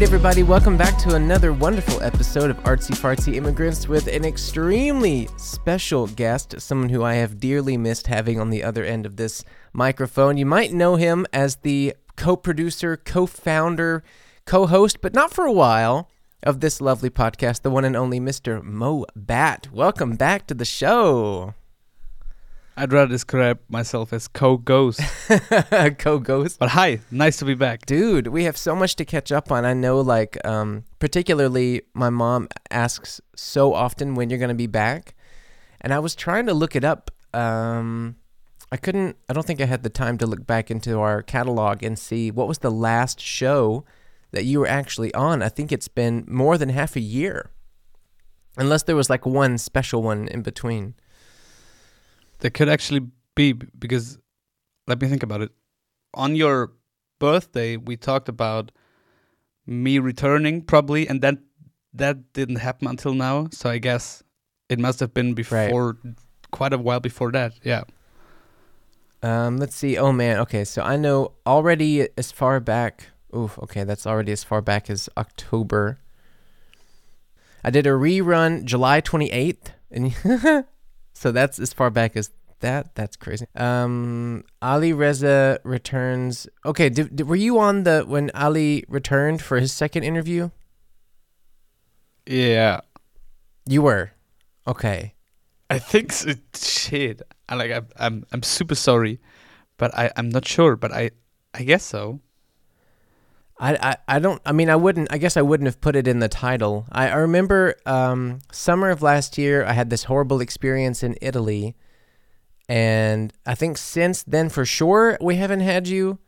right, everybody, welcome back to another wonderful episode of Artsy Fartsy Immigrants with an extremely special guest, someone who I have dearly missed having on the other end of this microphone. You might know him as the co-producer, co-founder, co-host, but not for a while, of this lovely podcast, the one and only Mr. Mo Bat. Welcome back to the show. I'd rather describe myself as co-ghost. Co-ghost. But hi, nice to be back. Dude, we have so much to catch up on. I know, like, particularly my mom asks so often when you're going to be back. And I was trying to look it up. I don't think I had the time to look back into our catalog and see what was the last show that you were actually on. I think it's been more than half a year. Unless there was like one special one in between. There could actually be, because let me think about it. On your birthday, we talked about me returning probably, and that didn't happen until now. So I guess it must have been before, right, quite a while before that. Yeah. Let's see. Oh, man. Okay. So I know already as far back. Oof. Okay. That's already as far back as October. I did a rerun July 28th. And so that's as far back as that. That's crazy. Ali Reza returns. Okay, were you on when Ali returned for his second interview? Yeah. You were? Okay. I think so. Shit. I'm super sorry, but I'm not sure, but I guess so. I wouldn't have put it in the title. I remember summer of last year, I had this horrible experience in Italy. And I think since then, for sure, we haven't had you.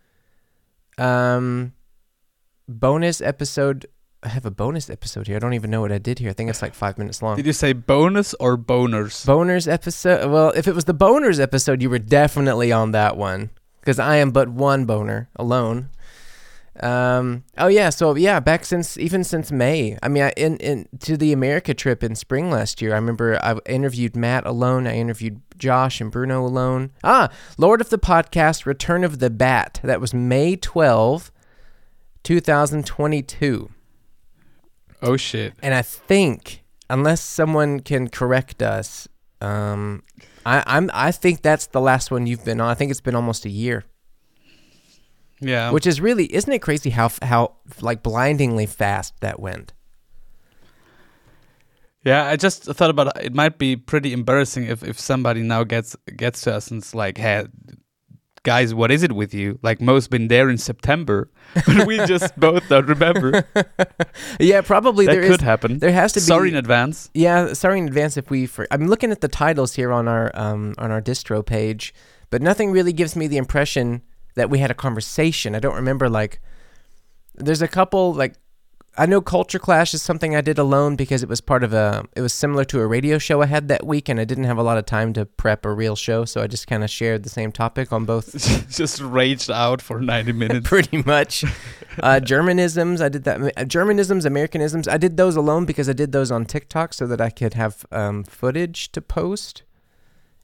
Bonus episode. I have a bonus episode here. I don't even know what I did here. I think it's like 5 minutes long. Did you say bonus or boners? Boners episode. Well, if it was the boners episode, you were definitely on that one. Because I am but one boner alone. Back since May. I mean, to the America trip in spring last year, I remember I interviewed Matt alone. I interviewed Josh and Bruno alone. Lord of the Podcast Return of the Bat. That was May 12, 2022. Oh, shit. And I think, unless someone can correct us, I think that's the last one you've been on. I think it's been almost a year. Yeah. Which is really, isn't it crazy how like blindingly fast that went? Yeah, I just thought about it might be pretty embarrassing if somebody now gets to us and it's like, hey, guys, what is it with you? Like, Mo's been there in September, but we just both don't remember. Yeah, probably. That could happen. There has to be. Sorry in advance. Yeah, sorry in advance if we... I'm looking at the titles here on our distro page, but nothing really gives me the impression that we had a conversation. I don't remember, like, there's a couple, like, I know Culture Clash is something I did alone because it was it was similar to a radio show I had that week, and I didn't have a lot of time to prep a real show, so I just kind of shared the same topic on both. Just raged out for 90 minutes. Pretty much. Germanisms, I did that. Germanisms, Americanisms, I did those alone because I did those on TikTok so that I could have footage to post.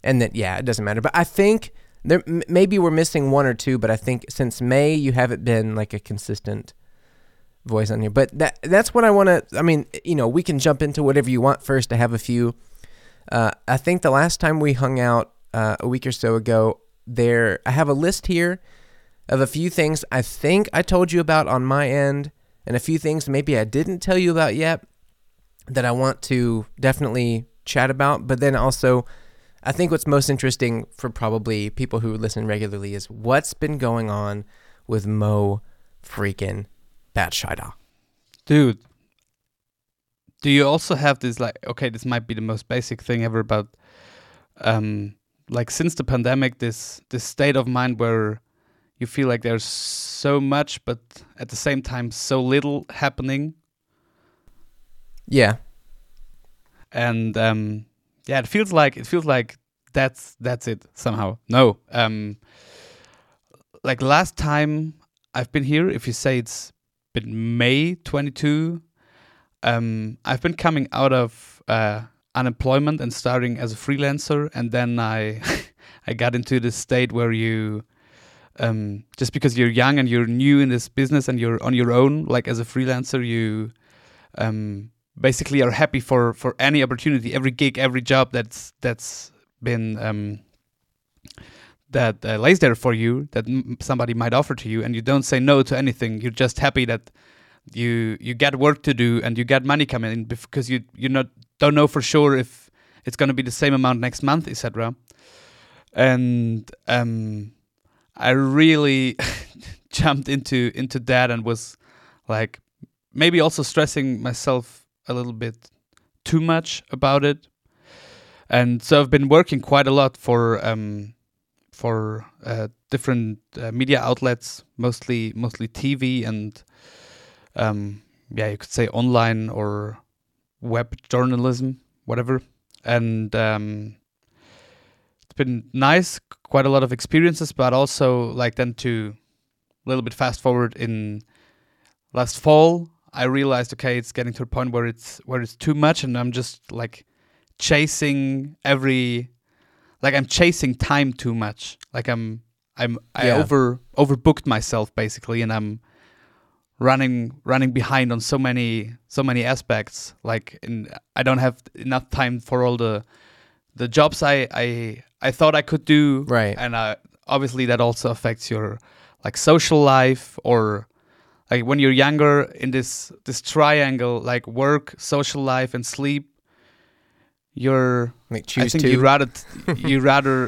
And then, yeah, it doesn't matter. But I think... there maybe we're missing one or two, but I think since May you haven't been like a consistent voice on here. But that's what I want to. I mean, you know, we can jump into whatever you want first. I have a few. I think the last time we hung out a week or so ago, there I have a list here of a few things I think I told you about on my end, and a few things maybe I didn't tell you about yet that I want to definitely chat about. But then also, I think what's most interesting for probably people who listen regularly is what's been going on with Mo freaking Batshida. Dude, do you also have this, like, okay, this might be the most basic thing ever, but like since the pandemic, this state of mind where you feel like there's so much, but at the same time, so little happening. Yeah. And, yeah, it feels like that's it somehow. No, like last time I've been here, if you say it's been May 22, I've been coming out of unemployment and starting as a freelancer, and then I got into this state where you just because you're young and you're new in this business and you're on your own, like as a freelancer, you basically are happy for any opportunity, every gig, every job that's been that lays there for you, that somebody might offer to you, and you don't say no to anything. You're just happy that you get work to do and you get money coming in, because you don't know for sure if it's going to be the same amount next month, etc. And I really jumped into that and was like maybe also stressing myself a little bit too much about it. And so I've been working quite a lot for different media outlets, mostly TV and you could say online or web journalism, whatever. And it's been nice, quite a lot of experiences, but also like then to a little bit fast forward in last fall, I realized, okay, it's getting to a point where it's too much, and I'm just like chasing time too much. Like overbooked myself basically, and I'm running behind on so many aspects. Like I don't have enough time for all the jobs I thought I could do. Right. And obviously that also affects your like social life, or like when you're younger in this triangle, like work, social life, and sleep. You rather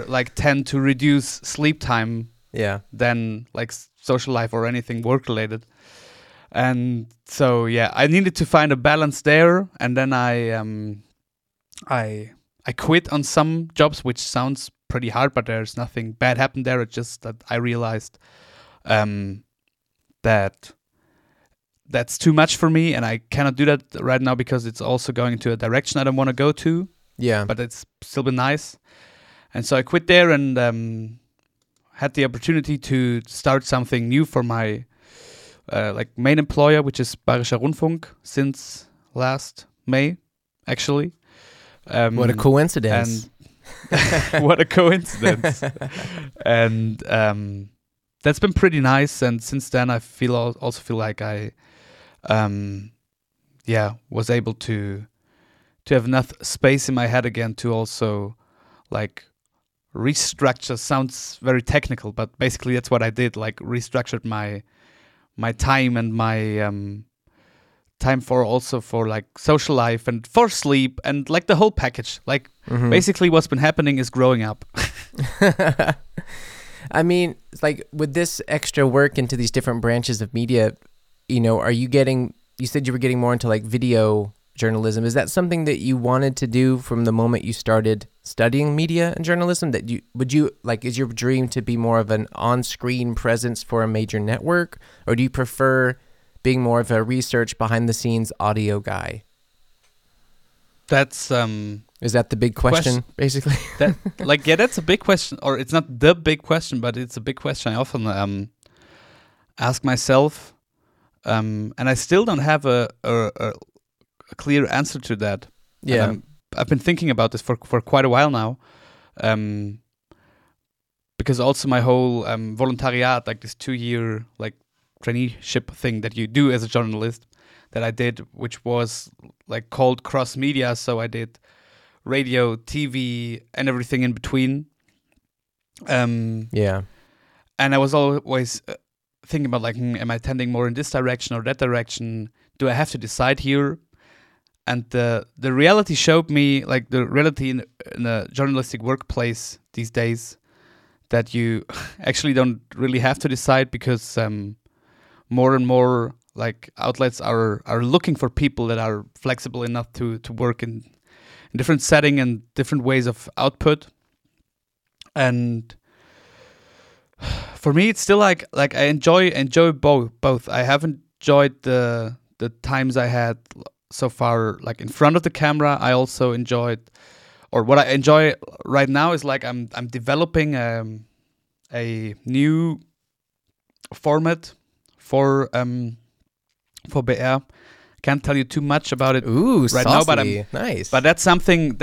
like tend to reduce sleep time than like social life or anything work related. And so I needed to find a balance there, and then I quit on some jobs, which sounds pretty hard, but there's nothing bad happened there. It's just that I realized that that's too much for me, and I cannot do that right now because it's also going into a direction I don't want to go to. Yeah, but it's still been nice. And so I quit there and had the opportunity to start something new for my main employer, which is Bayerischer Rundfunk, since last May, actually. What a coincidence. What a coincidence. And that's been pretty nice. And since then, I feel like I was able to have enough space in my head again to also like restructure. Sounds very technical, but basically that's what I did, like restructured my time and my time for also for like social life and for sleep and like the whole package. Like basically what's been happening is growing up. I mean, it's like with this extra work into these different branches of media, are you getting, you said you were getting more into like video journalism. Is that something that you wanted to do from the moment you started studying media and journalism? That is your dream to be more of an on-screen presence for a major network? Or do you prefer being more of a research behind the scenes audio guy? That's is that the big question basically? That's a big question, or it's not the big question, but it's a big question I often ask myself. And I still don't have a clear answer to that. Yeah, I've been thinking about this for quite a while now, because also my whole volontariat, like this 2-year like traineeship thing that you do as a journalist, that I did, which was like called cross media. So I did radio, TV, and everything in between. And I was always thinking about like, am I tending more in this direction or that direction? Do I have to decide here? And the reality showed me, like the reality in the journalistic workplace these days, that you actually don't really have to decide, because more and more like outlets are looking for people that are flexible enough to work in different setting and different ways of output. And for me, it's still like I enjoy both. I haven't enjoyed the times I had so far, like in front of the camera. I also enjoyed, or what I enjoy right now is like I'm developing a new format for BR Can't tell you too much about it right now, but nice. But that's something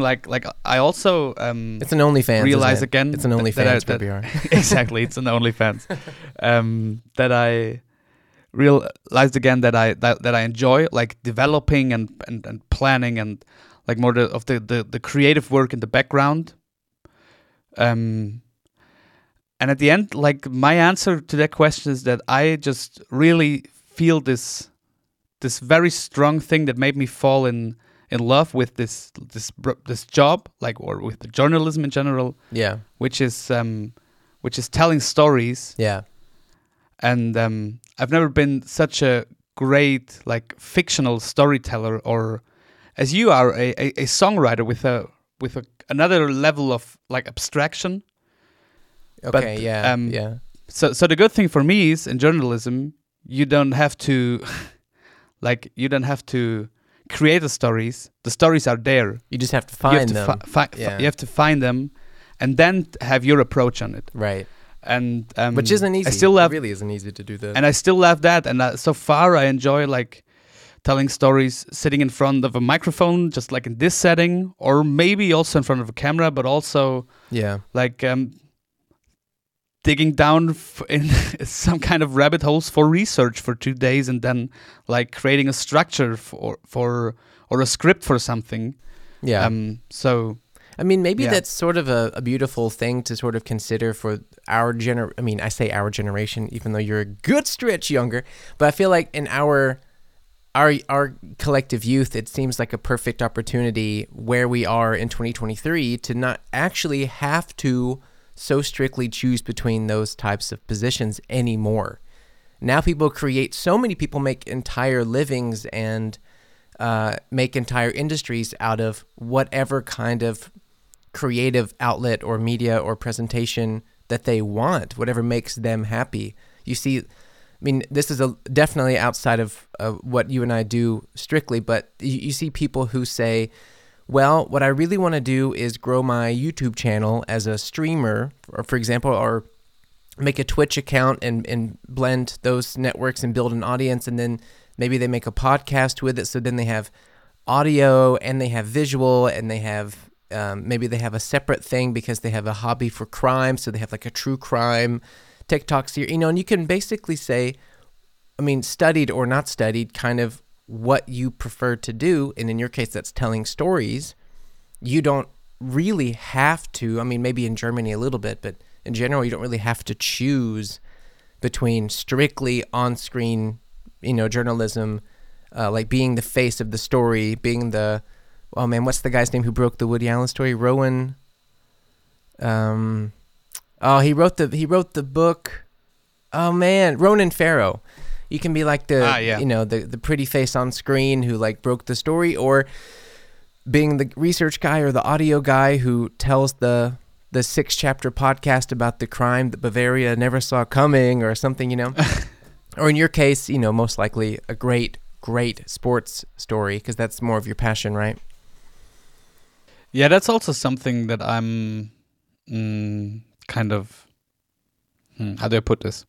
like I also it's an OnlyFans. Realize again, it's an OnlyFans PPR. Exactly, it's an OnlyFans. That I realized again that I enjoy like developing and planning and like more of the creative work in the background. And at the end, like my answer to that question is that I just really feel this very strong thing that made me fall in love with this job, like, or with the journalism in general. Yeah, which is telling stories. Yeah, and I've never been such a great like fictional storyteller, or as you are a songwriter with another level of like abstraction. Okay, but, yeah, yeah. So the good thing for me is in journalism, you don't have to, like, you don't have to create the stories. The stories are there. You just have to find them. You have to find them, and then have your approach on it. Right. And which isn't easy. It really isn't easy to do that. And I still love that. And so far, I enjoy like telling stories, sitting in front of a microphone, just like in this setting, or maybe also in front of a camera, but also like. Digging down in some kind of rabbit holes for research for 2 days, and then like creating a structure or a script for something. Yeah. So, I mean, maybe that's sort of a beautiful thing to sort of consider for our generation. I mean, I say our generation, even though you're a good stretch younger, but I feel like in our collective youth, it seems like a perfect opportunity where we are in 2023 to not actually have to so strictly choose between those types of positions anymore. Now so many people make entire livings and make entire industries out of whatever kind of creative outlet or media or presentation that they want, whatever makes them happy. You see, I mean, this is definitely outside of what you and I do strictly, but you see people who say, well, what I really want to do is grow my YouTube channel as a streamer, or for example, or make a Twitch account and blend those networks and build an audience, and then maybe they make a podcast with it, so then they have audio and they have visual and they have maybe they have a separate thing because they have a hobby for crime, so they have like a true crime TikTok series, you know, and you can basically say, I mean, studied or not studied, kind of what you prefer to do, and in your case that's telling stories. You don't really have to, I mean, maybe in Germany a little bit, but in general you don't really have to choose between strictly on-screen, you know, journalism, like being the face of the story, being the, oh man, what's the guy's name who broke the Woody Allen story? Rowan. Oh, he wrote the book. Oh man, Ronan Farrow. You can be like the, you know, the pretty face on screen who like broke the story, or being the research guy or the audio guy who tells the 6-chapter podcast about the crime that Bavaria never saw coming or something, you know, or in your case, you know, most likely a great sports story, because that's more of your passion, right? Yeah, that's also something that I'm kind of, how do I put this?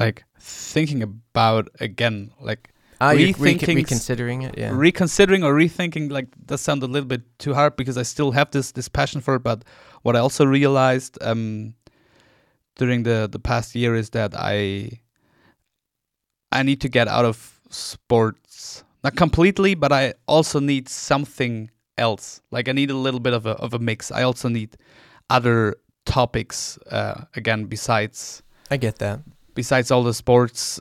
Like thinking about again, like reconsidering it, yeah. Reconsidering or rethinking, like that sounds a little bit too hard because I still have this passion for it. But what I also realized during the past year is that I need to get out of sports, not completely, but I also need something else. Like I need a little bit of a mix. I also need other topics again besides. I get that. Besides all the sports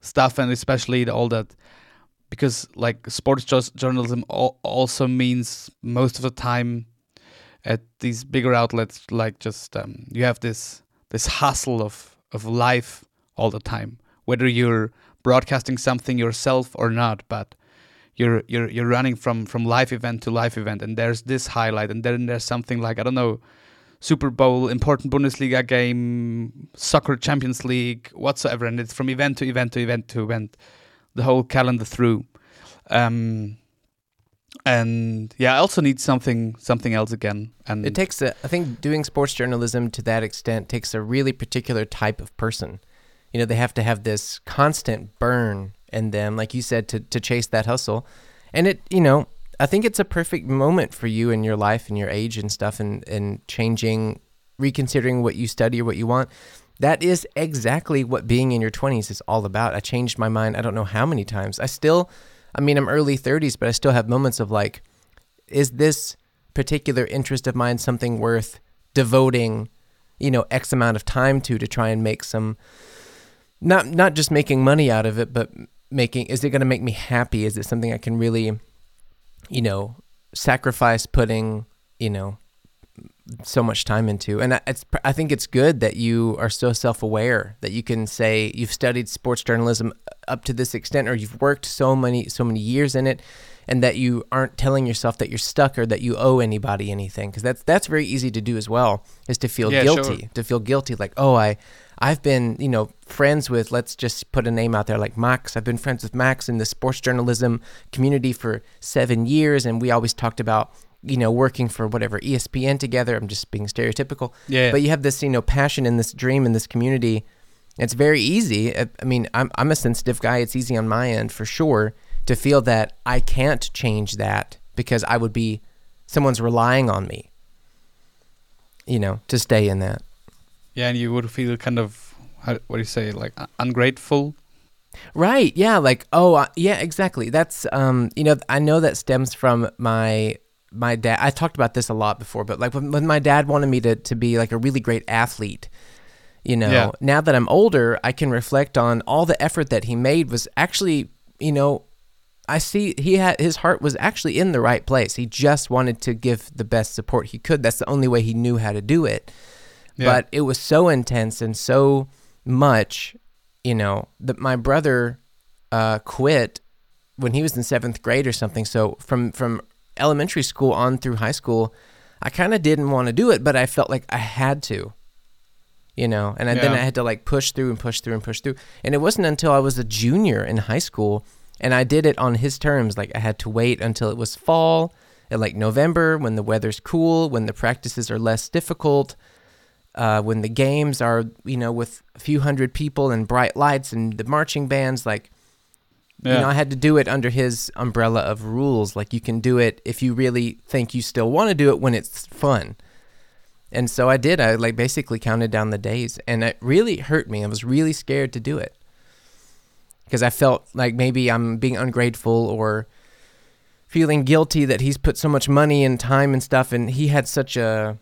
stuff, and especially all that, because like sports journalism also means most of the time at these bigger outlets, like just you have this hustle of life all the time, whether you're broadcasting something yourself or not, but you're running from live event to live event, and there's this highlight, and then there's something like, I don't know, Super Bowl, important Bundesliga game, soccer Champions League, whatsoever. And it's from event to event to event to event, the whole calendar through. And yeah, I also need something else again. And it takes, I think doing sports journalism to that extent takes a really particular type of person. You know, they have to have this constant burn and them, like you said, to chase that hustle. And it, you know, I think it's a perfect moment for you in your life and your age and stuff, and changing, reconsidering what you study or what you want. That is exactly what being in your 20s is all about. I changed my mind I don't know how many times. I still, I mean, I'm early 30s, but I still have moments of like, is this particular interest of mine something worth devoting, you know, X amount of time to try and make some, not just making money out of it, but making, is it going to make me happy? Is it something I can really, you know, sacrifice putting, you know, so much time into? And I think it's good that you are so self-aware that you can say you've studied sports journalism up to this extent, or you've worked so many years in it, and that you aren't telling yourself that you're stuck or that you owe anybody anything. Because that's very easy to do as well, is to feel guilty, sure. To feel guilty. Like, oh, I've been, you know, friends with, let's just put a name out there like Max. I've been friends with Max in the sports journalism community for 7 years. And we always talked about, you know, working for whatever, ESPN together. I'm just being stereotypical. Yeah. But you have this, you know, passion and this dream and this community. It's very easy. I mean, I'm a sensitive guy. It's easy on my end for sure to feel that I can't change that because I would be, someone's relying on me, you know, to stay in that. Yeah, and you would feel kind of, what do you say, like ungrateful? Right, yeah, like, yeah, exactly. That's, you know, I know that stems from my dad. I talked about this a lot before, but like when my dad wanted me to be like a really great athlete, you know, yeah. Now that I'm older, I can reflect on all the effort that he made was actually, you know, I see his heart was actually in the right place. He just wanted to give the best support he could. That's the only way he knew how to do it. Yeah. But it was so intense and so much, you know, that my brother quit when he was in 7th grade or something. So from elementary school on through high school, I kind of didn't want to do it, but I felt like I had to, you know, and then I had to like push through. And it wasn't until I was a junior in high school, and I did it on his terms. Like I had to wait until it was fall, at like November, when the weather's cool, when the practices are less difficult, when the games are, you know, with a few hundred people and bright lights and the marching bands. Like, you know, I had to do it under his umbrella of rules. Like you can do it if you really think you still want to do it when it's fun. And so I did. I like basically counted down the days, and it really hurt me. I was really scared to do it, because I felt like maybe I'm being ungrateful or feeling guilty that he's put so much money and time and stuff. And he had such a,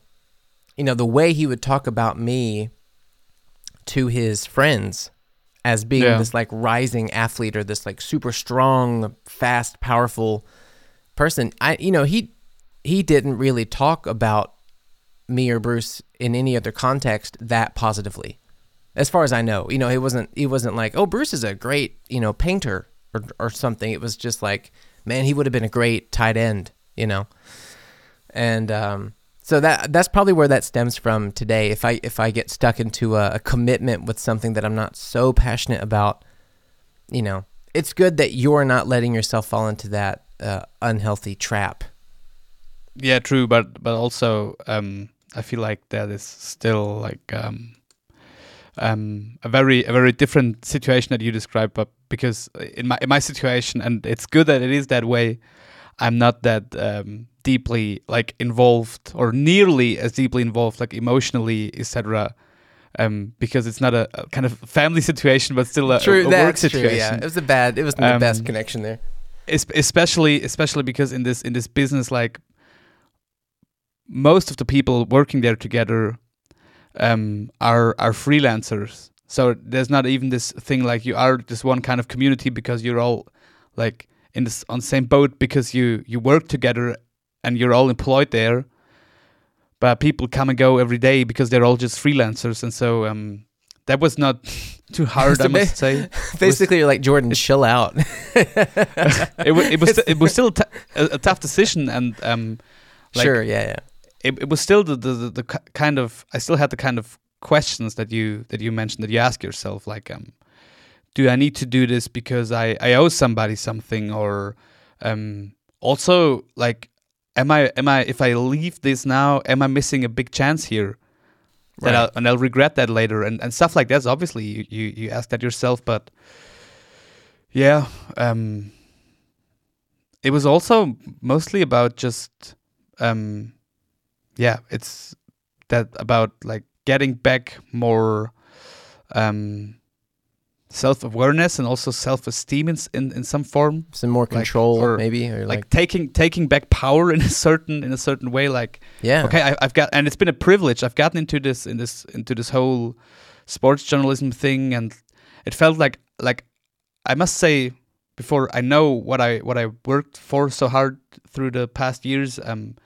you know, the way he would talk about me to his friends as being this like rising athlete or this like super strong, fast, powerful person. You know, he didn't really talk about me or Bruce in any other context that positively. As far as I know, you know, he wasn't like, oh, Bruce is a great, you know, painter or something. It was just like, man, he would have been a great tight end, you know. And so that's probably where that stems from today. If I get stuck into a commitment with something that I'm not so passionate about, you know, it's good that you're not letting yourself fall into that unhealthy trap. Yeah, true, but also I feel like that is still like. A very different situation that you described, but because in my situation, and it's good that it is that way, I'm not that deeply like involved or nearly as deeply involved, like emotionally, etc. Because it's not a kind of family situation, but still a work situation. True, yeah. It wasn't the best connection there. Especially because in this business, like most of the people working there together. Are freelancers, so there's not even this thing like you are just one kind of community because you're all like on the same boat because you work together and you're all employed there. But people come and go every day because they're all just freelancers, and so that was not too hard, I must say. Basically, you're like Jordan, chill out. It was still a tough decision, and like, sure, yeah. It was still the kind of, I still had the kind of questions that you mentioned, that you ask yourself, like, do I need to do this because I owe somebody something, or also like, am I if I leave this now, am I missing a big chance here, right? And I'll regret that later, and stuff like that. So obviously, you ask that yourself, but Yeah. It was also mostly about just, it's that about like getting back more self-awareness and also self-esteem in some form. Some more control, like, or maybe, or like taking back power in a certain way. Like, yeah, okay, I've got, and it's been a privilege. I've gotten into this whole sports journalism thing, and it felt like I must say, before, I know what I worked for so hard through the past years, and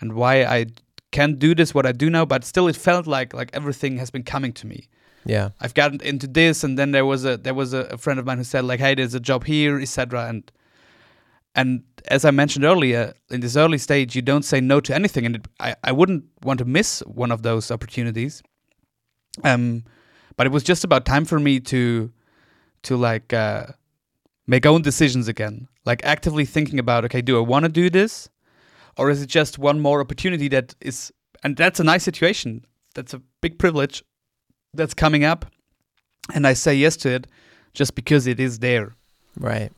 why I can do this, what I do now. But still, it felt like everything has been coming to me. Yeah, I've gotten into this, and then there was a friend of mine who said like, "Hey, there's a job here, etc." And as I mentioned earlier, in this early stage, you don't say no to anything, and I wouldn't want to miss one of those opportunities. But it was just about time for me to make own decisions again, like actively thinking about, okay, do I want to do this, or is it just one more opportunity that is? And that's a nice situation. That's a big privilege that's coming up, and I say yes to it just because it is there. Right.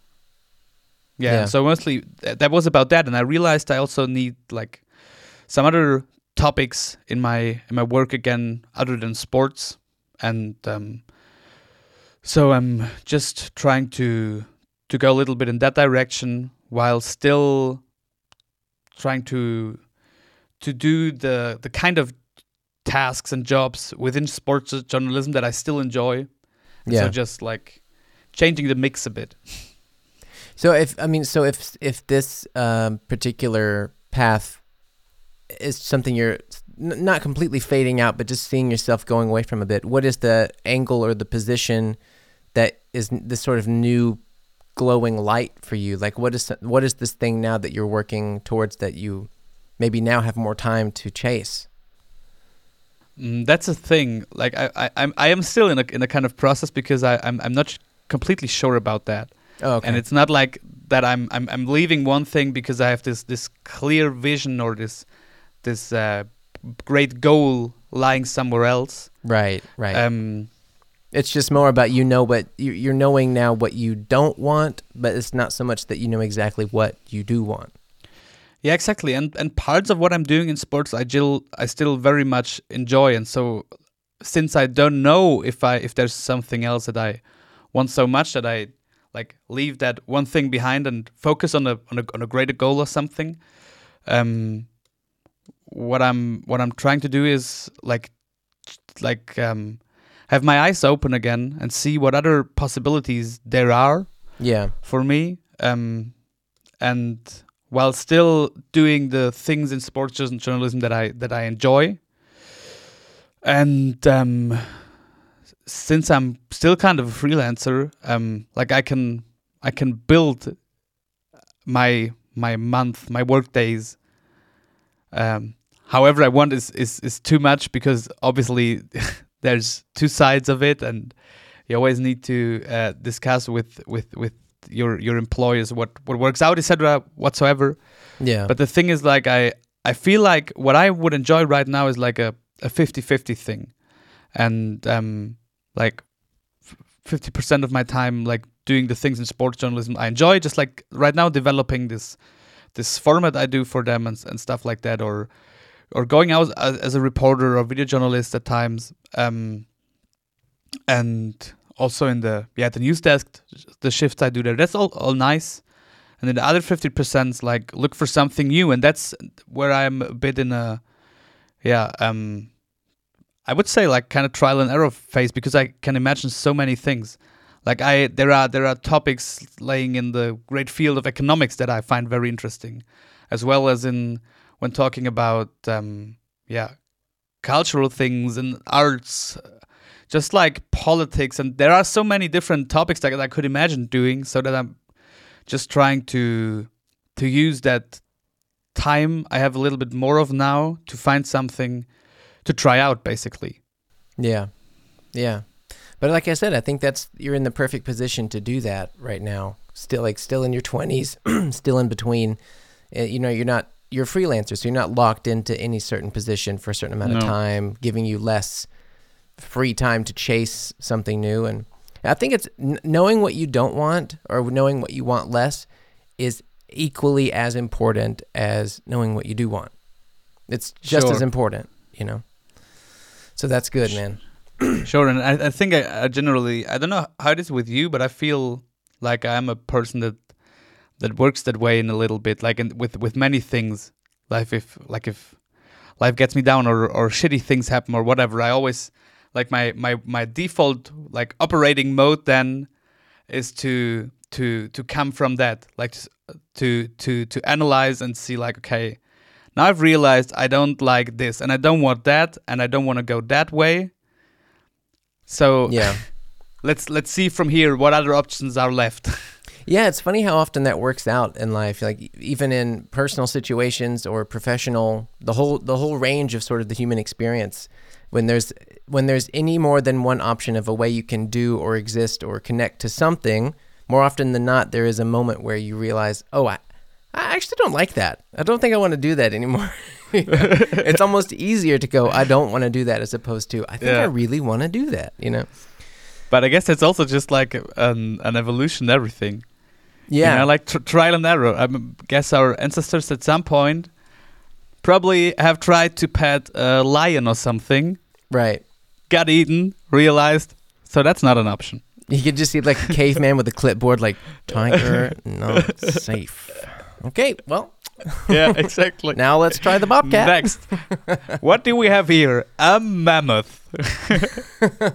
Yeah. So mostly that was about that, and I realized I also need like some other topics in my work again other than sports, and so I'm just trying to go a little bit in that direction while still trying to do the kind of tasks and jobs within sports journalism that I still enjoy. Yeah. So just like changing the mix a bit. So if this particular path is something you're not completely fading out, but just seeing yourself going away from a bit, what is the angle or the position that is this sort of new glowing light for you? Like what is this thing now that you're working towards that you maybe now have more time to chase? That's a thing. Like I am still in a kind of process because I'm not completely sure about that. Oh, okay. And it's not like that I'm leaving one thing because I have this clear vision or this great goal lying somewhere else. Right. It's just more about you're knowing now what you don't want, but it's not so much that you know exactly what you do want. Yeah, exactly. And parts of what I'm doing in sports, I still very much enjoy. And so, since I don't know if there's something else that I want so much, that I like leave that one thing behind and focus on a greater goal or something. What I'm trying to do is like have my eyes open again and see what other possibilities there are. Yeah. For me, and while still doing the things in sports and journalism that I enjoy. And since I'm still kind of a freelancer, like I can build my month, my work days, however I want is too much, because obviously there's two sides of it, and you always need to discuss with your employers what works out, etc. whatsoever. Yeah. But the thing is, like I feel like what I would enjoy right now is like a 50-50 thing, and like 50% of my time like doing the things in sports journalism I enjoy, just like right now developing this format I do for them and stuff like that, or going out as a reporter or video journalist at times, and also in the news desk, the shifts I do there. That's all nice. And then the other 50% like look for something new, and that's where I'm a bit in a I would say like kind of trial and error phase, because I can imagine so many things. Like there are topics laying in the great field of economics that I find very interesting, as well as in when talking about cultural things and arts, just like politics. And there are so many different topics that I could imagine doing, so that I'm just trying to use that time I have a little bit more of now to find something to try out, basically. Yeah, yeah. But like I said, I think you're in the perfect position to do that right now. Still in your 20s, still in between. You know, you're a freelancer, so you're not locked into any certain position for a certain amount of time, giving you less free time to chase something new. And I think it's knowing what you don't want or knowing what you want less is equally as important as knowing what you do want. It's just as important, you know? So that's good, man. Sure. And I think I generally, I don't know how it is with you, but I feel like I'm a person that works that way in a little bit, like with many things. If life gets me down or shitty things happen or whatever, I always, like, my default, like, operating mode then is to come from that, like, to analyze and see, like, okay, now I've realized I don't like this and I don't want that and I don't want to go that way. So yeah, let's see from here what other options are left. Yeah, it's funny how often that works out in life, like even in personal situations or professional, the whole range of sort of the human experience. When there's any more than one option of a way you can do or exist or connect to something, more often than not, there is a moment where you realize, oh, I actually don't like that. I don't think I want to do that anymore. You know? It's almost easier to go, I don't want to do that, as opposed to, I think I really want to do that, you know? But I guess it's also just like an evolution, everything. Yeah, you know, like trial and error. I guess our ancestors at some point probably have tried to pet a lion or something. Right. Got eaten, realized, so that's not an option. You could just see like a caveman with a clipboard, like, tiger, not safe. Okay, well. Yeah, exactly. Now let's try the bobcat. Next. What do we have here? A mammoth.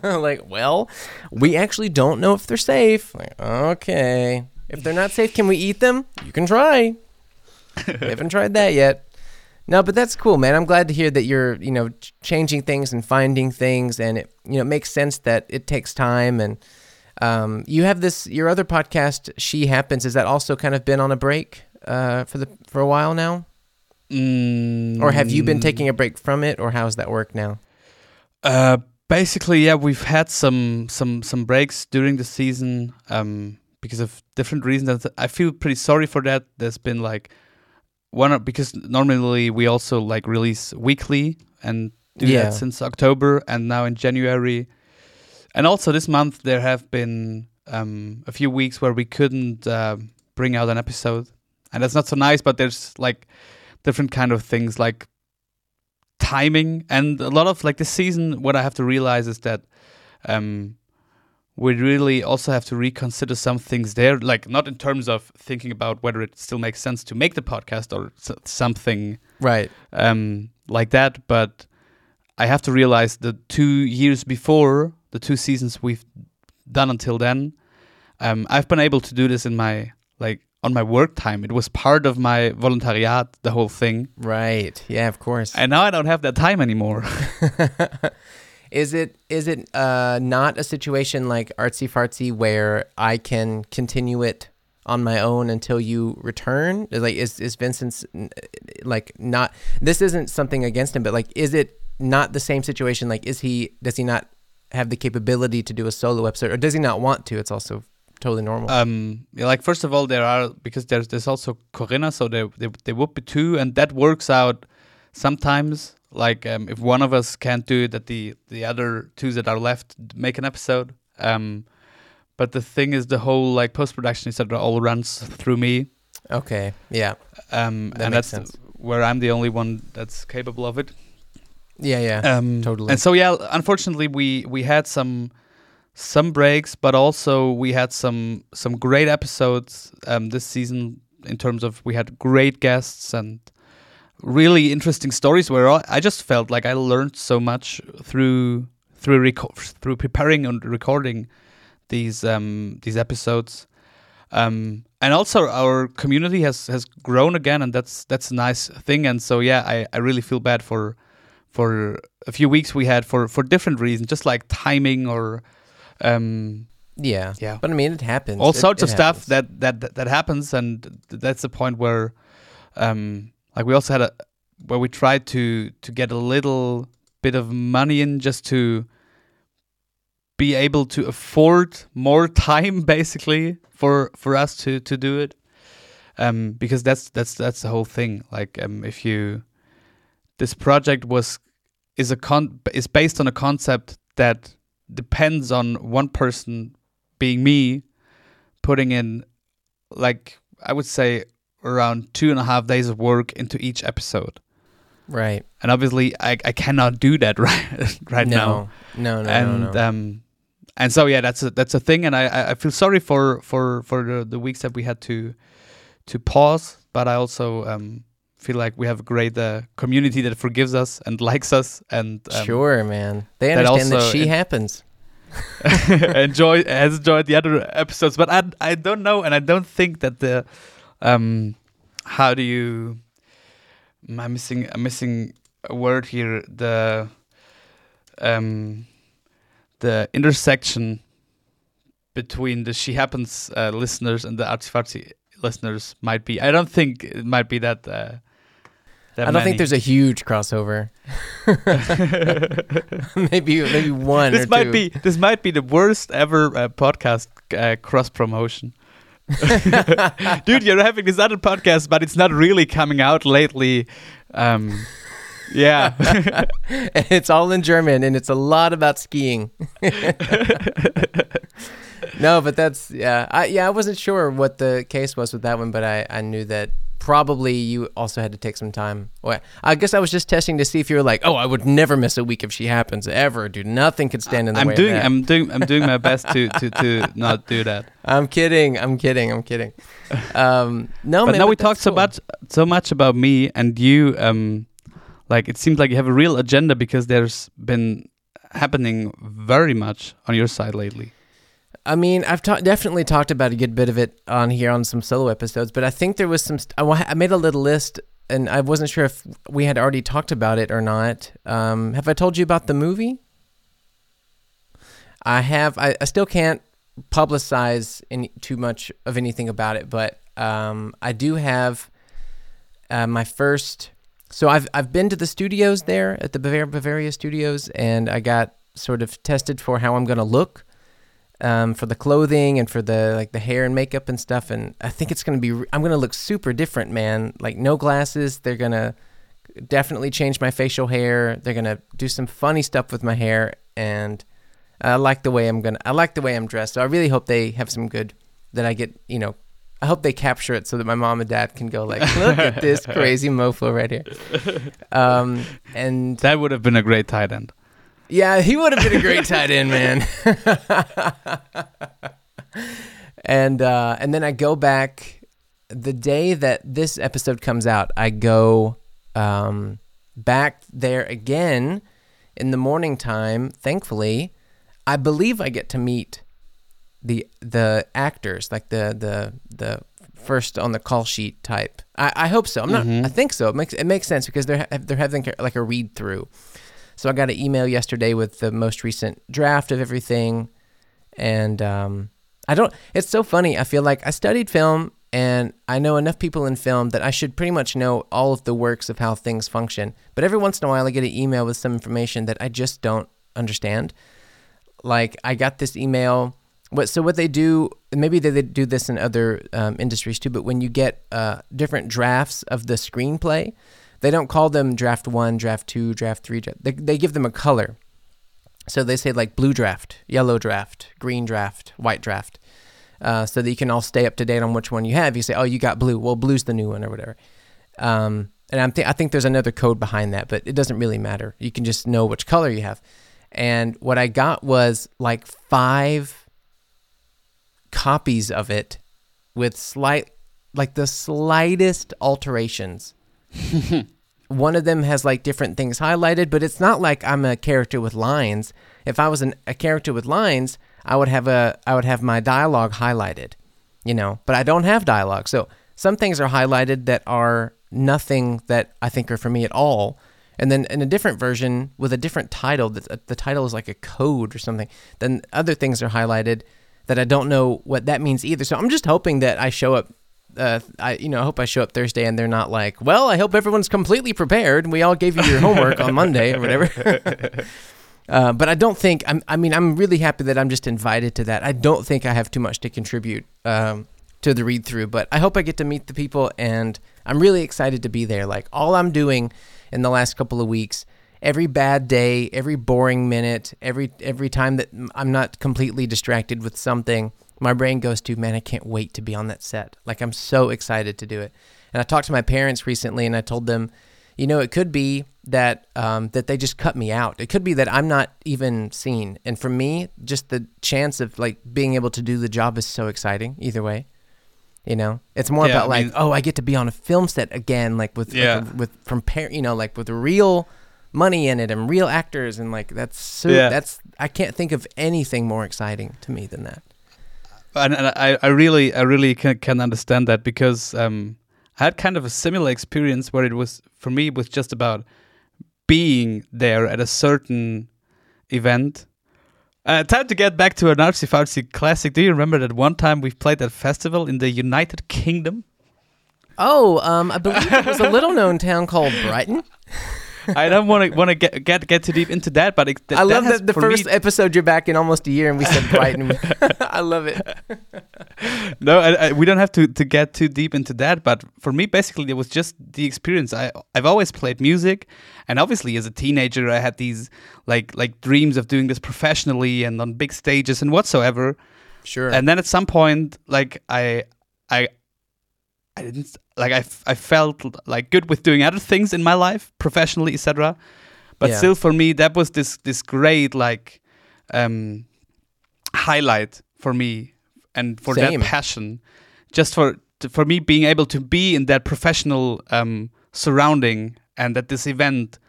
Like, well, we actually don't know if they're safe. Like, okay. If they're not safe, can we eat them? You can try. We haven't tried that yet. No, but that's cool, man. I'm glad to hear that you're, you know, changing things and finding things, and it, you know, it makes sense that it takes time. And you have this, your other podcast, She Happens. Has that also kind of been on a break for a while now? Or have you been taking a break from it, or how's that work now? Basically, yeah, we've had some breaks during the season. Because of different reasons. I feel pretty sorry for that. There's been like one, because normally we also like release weekly and do that since October, and now in January. And also this month there have been a few weeks where we couldn't bring out an episode. And that's not so nice, but there's like different kind of things like timing. And a lot of like this season, what I have to realize is that we really also have to reconsider some things there, like not in terms of thinking about whether it still makes sense to make the podcast or something like that. But I have to realize the 2 years before, the two seasons we've done until then, I've been able to do this in my, like, on my work time. It was part of my volontariat, the whole thing. Right. Yeah, of course. And now I don't have that time anymore. Is it not a situation like Artsy Fartsy where I can continue it on my own until you return? Like, is Vincent's, like, not, this isn't something against him, but like, is it not the same situation? Like, does he not have the capability to do a solo episode, or does he not want to? It's also totally normal. Like, first of all, there's also Corinna, so there would be two, and that works out sometimes. Like, if one of us can't do it, that the other two that are left make an episode. But the thing is, the whole, like, post-production, etc., all runs through me. Okay, yeah. And that's sense. Where I'm the only one that's capable of it. Yeah, totally. And so, yeah, unfortunately, we had some breaks, but also we had some great episodes this season, in terms of we had great guests and really interesting stories where I just felt like I learned so much through preparing and recording these episodes, and also our community has grown again, and that's a nice thing. And so yeah, I really feel bad for a few weeks we had for different reasons, just like timing or yeah. But I mean, it happens. All sorts of stuff that happens, and that's the point where. Like, we also had where we tried to get a little bit of money in just to be able to afford more time, basically, for us to do it, because that's the whole thing. Like, if you, this project is based on a concept that depends on one person being me, putting in, like, I would say around 2.5 days of work into each episode. Right. And obviously I cannot do that right now. No. And so yeah, that's a thing, and I feel sorry for the weeks that we had to pause, but I also feel like we have a great community that forgives us and likes us, and sure, man, they understand that She Happens. has enjoyed the other episodes, but I don't know, and I don't think that the I'm missing a word here, the intersection between the She Happens listeners and the Artsy Fartsy listeners might be. I don't think it might be that. I don't think there's a huge crossover. maybe one. This might be the worst ever podcast cross promotion. Dude, you're having this other podcast, but it's not really coming out lately. Yeah. And it's all in German, and it's a lot about skiing. No, but that's, yeah. I wasn't sure what the case was with that one, but I knew that probably you also had to take some time. Well, I guess I was just testing to see if you were like, oh, I would never miss a week if She Happens, ever. Dude, nothing could stand in the way of that. I'm doing my best to not do that. I'm kidding. No, but now we talked so much about me and you. Like, it seems like you have a real agenda, because there's been happening very much on your side lately. I mean, I've definitely talked about a good bit of it on here on some solo episodes, but I think there was some... I made a little list, and I wasn't sure if we had already talked about it or not. Have I told you about the movie? I have. I still can't publicize too much of anything about it, but I do have my first... So I've been to the studios there at the Bavaria Studios, and I got sort of tested for how I'm going to look for the clothing and for the the hair and makeup and stuff. And I think it's going to be I'm going to look super different, man. Like, no glasses. They're going to definitely change my facial hair. They're going to do some funny stuff with my hair, and I like the way I'm dressed. So I really hope they have some good that I get, you know. I hope they capture it so that my mom and dad can go like, look at this crazy mofo right here. And that would have been a great tight end. Yeah, he would have been a great tight end, man. And then I go back the day that this episode comes out. I go back there again in the morning time. Thankfully, I believe I get to meet the actors, like the first on the call sheet type. I hope so. I think so. It makes sense, because they're having like a read through. So I got an email yesterday with the most recent draft of everything, and it's so funny. I feel like I studied film, and I know enough people in film that I should pretty much know all of the works of how things function. But every once in a while, I get an email with some information that I just don't understand. Like, I got this email. What they do, maybe they do this in other industries too, but when you get different drafts of the screenplay, they don't call them draft 1, draft 2, draft 3. They give them a color. So they say like blue draft, yellow draft, green draft, white draft, so that you can all stay up to date on which one you have. You say, oh, you got blue. Well, blue's the new one or whatever. And I think there's another code behind that, but it doesn't really matter. You can just know which color you have. And what I got was like 5... copies of it with the slightest alterations. One of them has like different things highlighted, but it's not like I'm a character with lines. If I was a character with lines, I would have my dialogue highlighted, you know, but I don't have dialogue. So some things are highlighted that are nothing that I think are for me at all. And then in a different version with a different title, the title is like a code or something. Then other things are highlighted that I don't know what that means either. So I'm just hoping that I show up, I hope I show up Thursday and they're not like, well, I hope everyone's completely prepared and we all gave you your homework on Monday or whatever. But I don't think, I'm really happy that I'm just invited to that. I don't think I have too much to contribute to the read through, but I hope I get to meet the people, and I'm really excited to be there. Like, all I'm doing in the last couple of weeks every bad day, every boring minute, every time that I'm not completely distracted with something, my brain goes to, man, I can't wait to be on that set. Like, I'm so excited to do it. And I talked to my parents recently and I told them, you know, it could be that that they just cut me out. It could be that I'm not even seen. And for me, just the chance of like being able to do the job is so exciting either way. You know, it's more about I get to be on a film set again, like with real money in it and real actors. And like, I can't think of anything more exciting to me than that. And I really can understand that because I had kind of a similar experience where it was, for me, it was just about being there at a certain event. Time to get back to an Artsy Fartsy classic. Do you remember that one time we played at a festival in the United Kingdom? Oh, I believe it was a little-known town called Brighton. I don't want to get too deep into that, but I love that the first episode you're back in almost a year and we said Brighton. I love it. No, we don't have to get too deep into that, but for me, basically, it was just the experience. I've always played music, and obviously, as a teenager, I had these like dreams of doing this professionally and on big stages and whatsoever. Sure. And then at some point, like I didn't like I felt like good with doing other things in my life professionally, etc. But still, for me, that was this great like highlight for me and for that passion, just for me being able to be in that professional surrounding and at this event.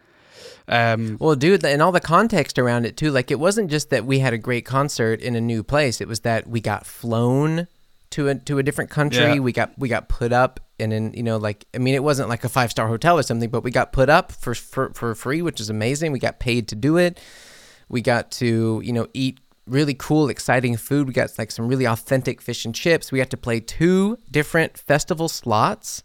Well, dude, and all the context around it too. Like, it wasn't just that we had a great concert in a new place; it was that we got flown to a different country. Yeah. We got put up and in, you know, like, I mean, it wasn't like a 5-star hotel or something, but we got put up for free, which is amazing. We got paid to do it. We got to, you know, eat really cool, exciting food. We got like some really authentic fish and chips. We had to play 2 different festival slots.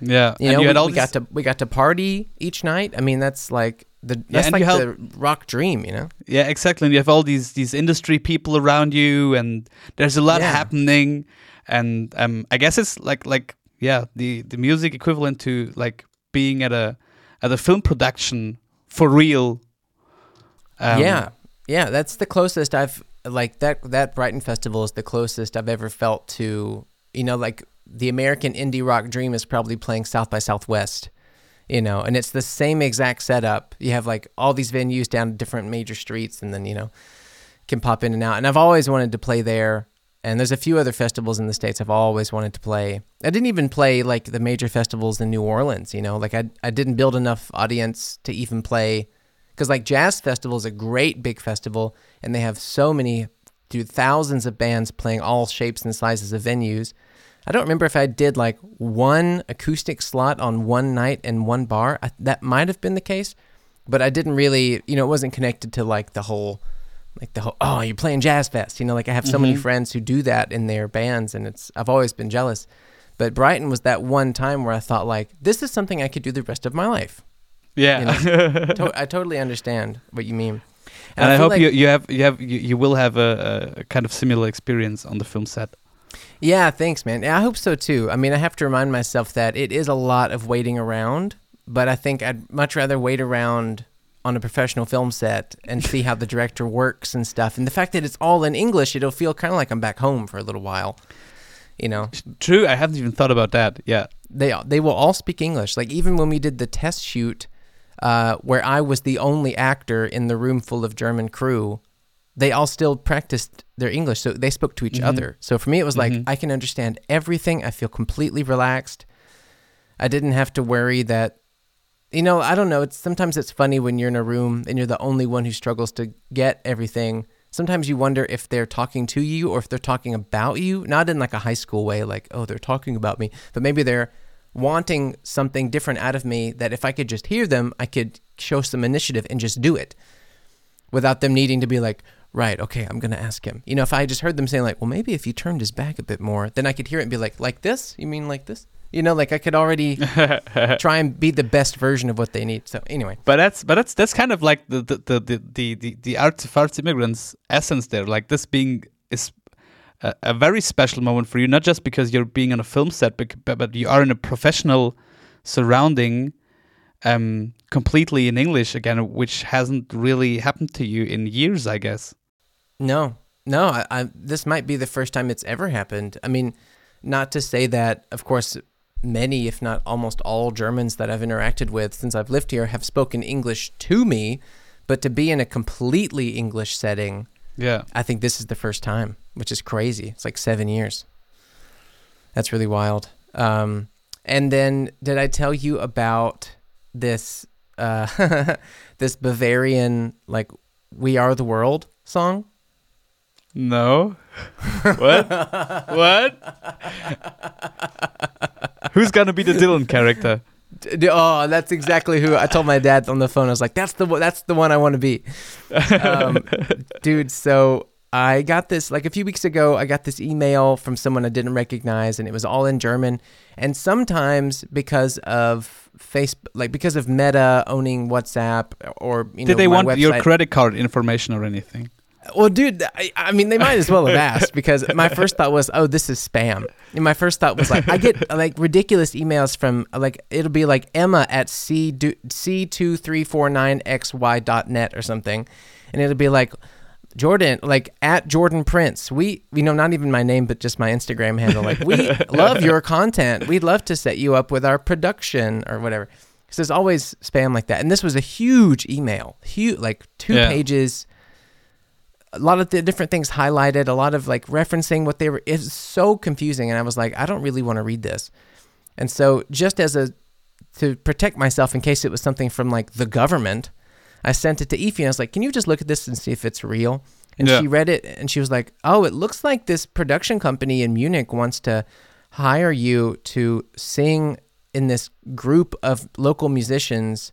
Yeah. You know, we got to party each night. I mean, that's like the rock dream, you know? Yeah, exactly. And you have all these industry people around you and there's a lot happening. And I guess it's the music equivalent to like being at a film production for real. Yeah, that's the closest I've like that Brighton Festival is the closest I've ever felt to, you know, like the American indie rock dream is probably playing South by Southwest. You know, and it's the same exact setup. You have like all these venues down different major streets and then, you know, can pop in and out. And I've always wanted to play there. And there's a few other festivals in the States I've always wanted to play. I didn't even play like the major festivals in New Orleans, you know, like I didn't build enough audience to even play. Because like Jazz Festival is a great big festival and they have so many, dude, thousands of bands playing all shapes and sizes of venues. I don't remember if I did like one acoustic slot on one night and one bar. That might have been the case, but I didn't really, you know, it wasn't connected to like the whole, oh, you're playing Jazz Fest. You know, like I have so many friends who do that in their bands and I've always been jealous. But Brighton was that one time where I thought like, this is something I could do the rest of my life. Yeah. You know? I totally understand what you mean. And I hope like you will have a kind of similar experience on the film set. Yeah, thanks, man. I hope so, too. I mean, I have to remind myself that it is a lot of waiting around, but I think I'd much rather wait around on a professional film set and see how the director works and stuff. And the fact that it's all in English, it'll feel kind of like I'm back home for a little while, you know? True, I haven't even thought about that, yeah. They will all speak English. Like, even when we did the test shoot, where I was the only actor in the room full of German crew, they all still practiced their English, so they spoke to each other. So for me, it was like, I can understand everything. I feel completely relaxed. I didn't have to worry that, you know, I don't know. Sometimes it's funny when you're in a room and you're the only one who struggles to get everything. Sometimes you wonder if they're talking to you or if they're talking about you, not in like a high school way, like, oh, they're talking about me, but maybe they're wanting something different out of me that if I could just hear them, I could show some initiative and just do it without them needing to be like, right, okay, I'm going to ask him. You know, if I just heard them saying like, well, maybe if he turned his back a bit more, then I could hear it and be like this? You mean like this? You know, like I could already try and be the best version of what they need. So anyway. But that's kind of like the Artsy Fartsy Immigrants essence there. Like this being is a very special moment for you, not just because you're being on a film set, but you are in a professional surrounding completely in English again, which hasn't really happened to you in years, I guess. No, I this might be the first time it's ever happened. I mean, not to say that, of course, many, if not almost all Germans that I've interacted with since I've lived here have spoken English to me, but to be in a completely English setting, yeah, I think this is the first time, which is crazy. It's like 7 years. That's really wild. And then did I tell you about this this Bavarian, like, We Are the World song? No. What? Who's going to be the Dylan character? Oh, that's exactly who. I told my dad on the phone. I was like, that's the one I want to be. Dude, so I got this, like, a few weeks ago, I got this email from someone I didn't recognize, and it was all in German. And sometimes because of Facebook, like because of Meta owning WhatsApp or, you know, did they want website, your credit card information or anything? Well, dude, I mean, they might as well have asked, because my first thought was, oh, this is spam. And my first thought was, like, I get, like, ridiculous emails from, like, it'll be like Emma at C2349xy.net or something. And it'll be like, Jordan, like, at Jordan Prince. We, you know, not even my name, but just my Instagram handle. Like, we love your content. We'd love to set you up with our production or whatever. So there's always spam like that. And this was a huge email, like two pages. A lot of the different things highlighted, a lot of, like, referencing what they were. It's so confusing. And I was like, I don't really want to read this. And so just to protect myself in case it was something from, like, the government, I sent it to Efi, and I was like, can you just look at this and see if it's real? And she read it, and she was like, oh, it looks like this production company in Munich wants to hire you to sing in this group of local musicians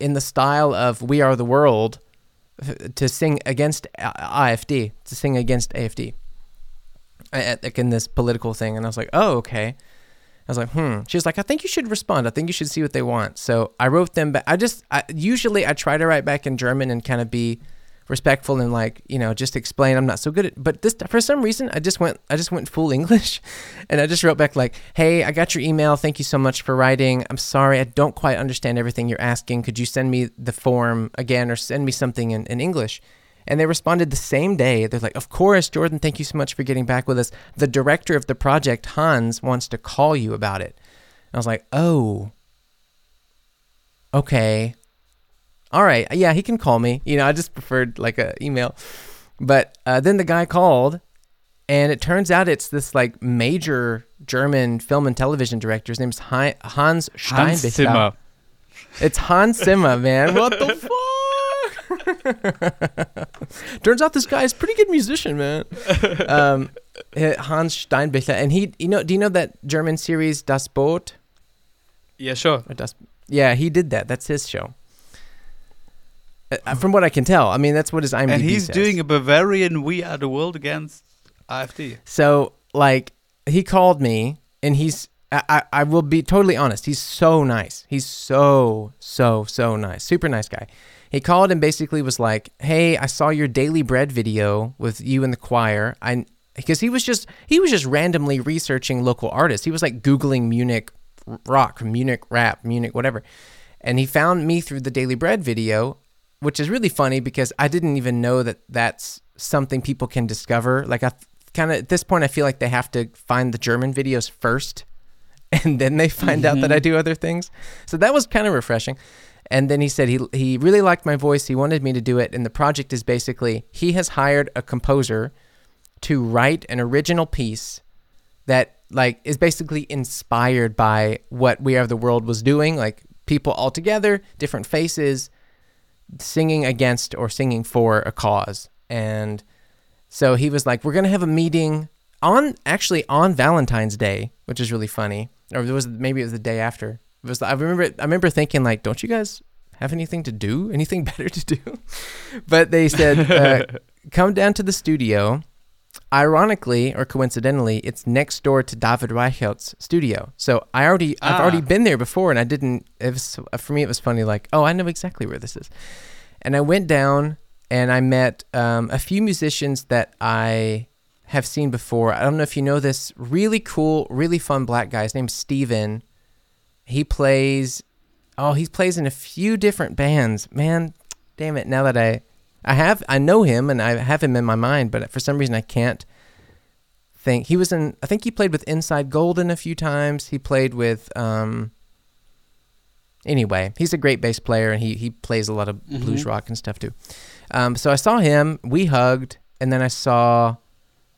in the style of We Are the World, to sing against AFD, like in this political thing. And I was like, oh, okay. I was like, She was like, I think you should respond. I think you should see what they want. So I wrote them back. I usually try to write back in German and kind of be respectful and, like, you know, just explain I'm not so good at, but this, for some reason, I just went full English, and I just wrote back like, hey, I got your email. Thank you so much for writing. I'm sorry, I don't quite understand everything you're asking. Could you send me the form again, or send me something in English? And they responded the same day. They're like, of course, Jordan, thank you so much for getting back with us. The director of the project, Hans, wants to call you about it. And I was like, oh, okay. All right, yeah, he can call me. You know, I just preferred, like, an email. But then the guy called, and it turns out it's this, like, major German film and television director. His name's Hans Steinbichler. Hans Zimmer. It's Hans Zimmer, man. What the fuck? Turns out this guy is a pretty good musician, man. Hans Steinbichler. And he, you know, do you know that German series Das Boot? Yeah, sure. Yeah, he did that. That's his show. From what I can tell, I mean, that's what his IMDb says. And he's doing a Bavarian We Are the World against AfD. So, like, he called me, and he's, I will be totally honest, he's so nice. He's so nice. Super nice guy. He called and basically was like, hey, I saw your Daily Bread video with you and the choir. Because he was just randomly researching local artists. He was, like, Googling Munich rock, Munich rap, Munich whatever. And he found me through the Daily Bread video, which is really funny because I didn't even know that that's something people can discover. Like, I kind of, at this point, I feel like they have to find the German videos first, and then they find out that I do other things. So that was kind of refreshing. And then he said he really liked my voice. He wanted me to do it. And the project is basically, he has hired a composer to write an original piece that, like, is basically inspired by what We Are the World was doing, like, people all together, different faces, singing against or singing for a cause. And so he was like, we're going to have a meeting on Valentine's Day, which is really funny. Or maybe it was the day after. It was, I remember thinking, like, don't you guys have anything to do? Anything better to do? But they said, come down to the studio. Ironically, or coincidentally, it's next door to David Reichelt's studio. So I've already been there before, and I didn't. For me, it was funny. Like, oh, I know exactly where this is. And I went down, and I met a few musicians that I have seen before. I don't know if you know this really cool, really fun black guy. His name's Steven. He plays Oh, he plays in a few different bands. Man, damn it. Now that I know him and I have him in my mind, but for some reason I can't think. He was in, I think he played with Inside Golden a few times. He played with, anyway, he's a great bass player and he plays a lot of blues rock and stuff too. So I saw him, we hugged, and then I saw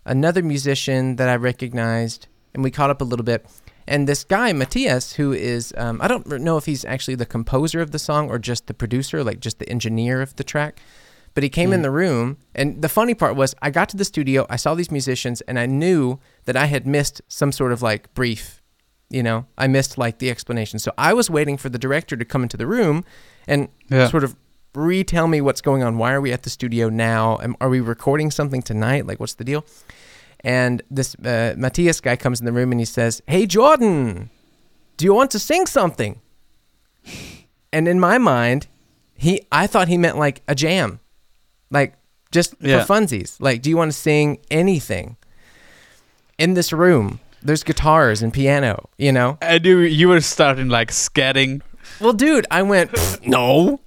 another musician that I recognized and we caught up a little bit. And this guy, Matthias, who is, I don't know if he's actually the composer of the song or just the producer, like just the engineer of the track, but he came in the room. And the funny part was I got to the studio, I saw these musicians, and I knew that I had missed some sort of like brief, you know, I missed like the explanation. So I was waiting for the director to come into the room and sort of retell me what's going on. Why are we at the studio now? Are we recording something tonight? Like, what's the deal? And this Matthias guy comes in the room and he says, "Hey, Jordan, do you want to sing something?" And in my mind, I thought he meant like a jam, like just for funsies. Like, do you want to sing anything? In this room, there's guitars and piano, you know? I knew you were starting like scatting. Well, dude, I went, no.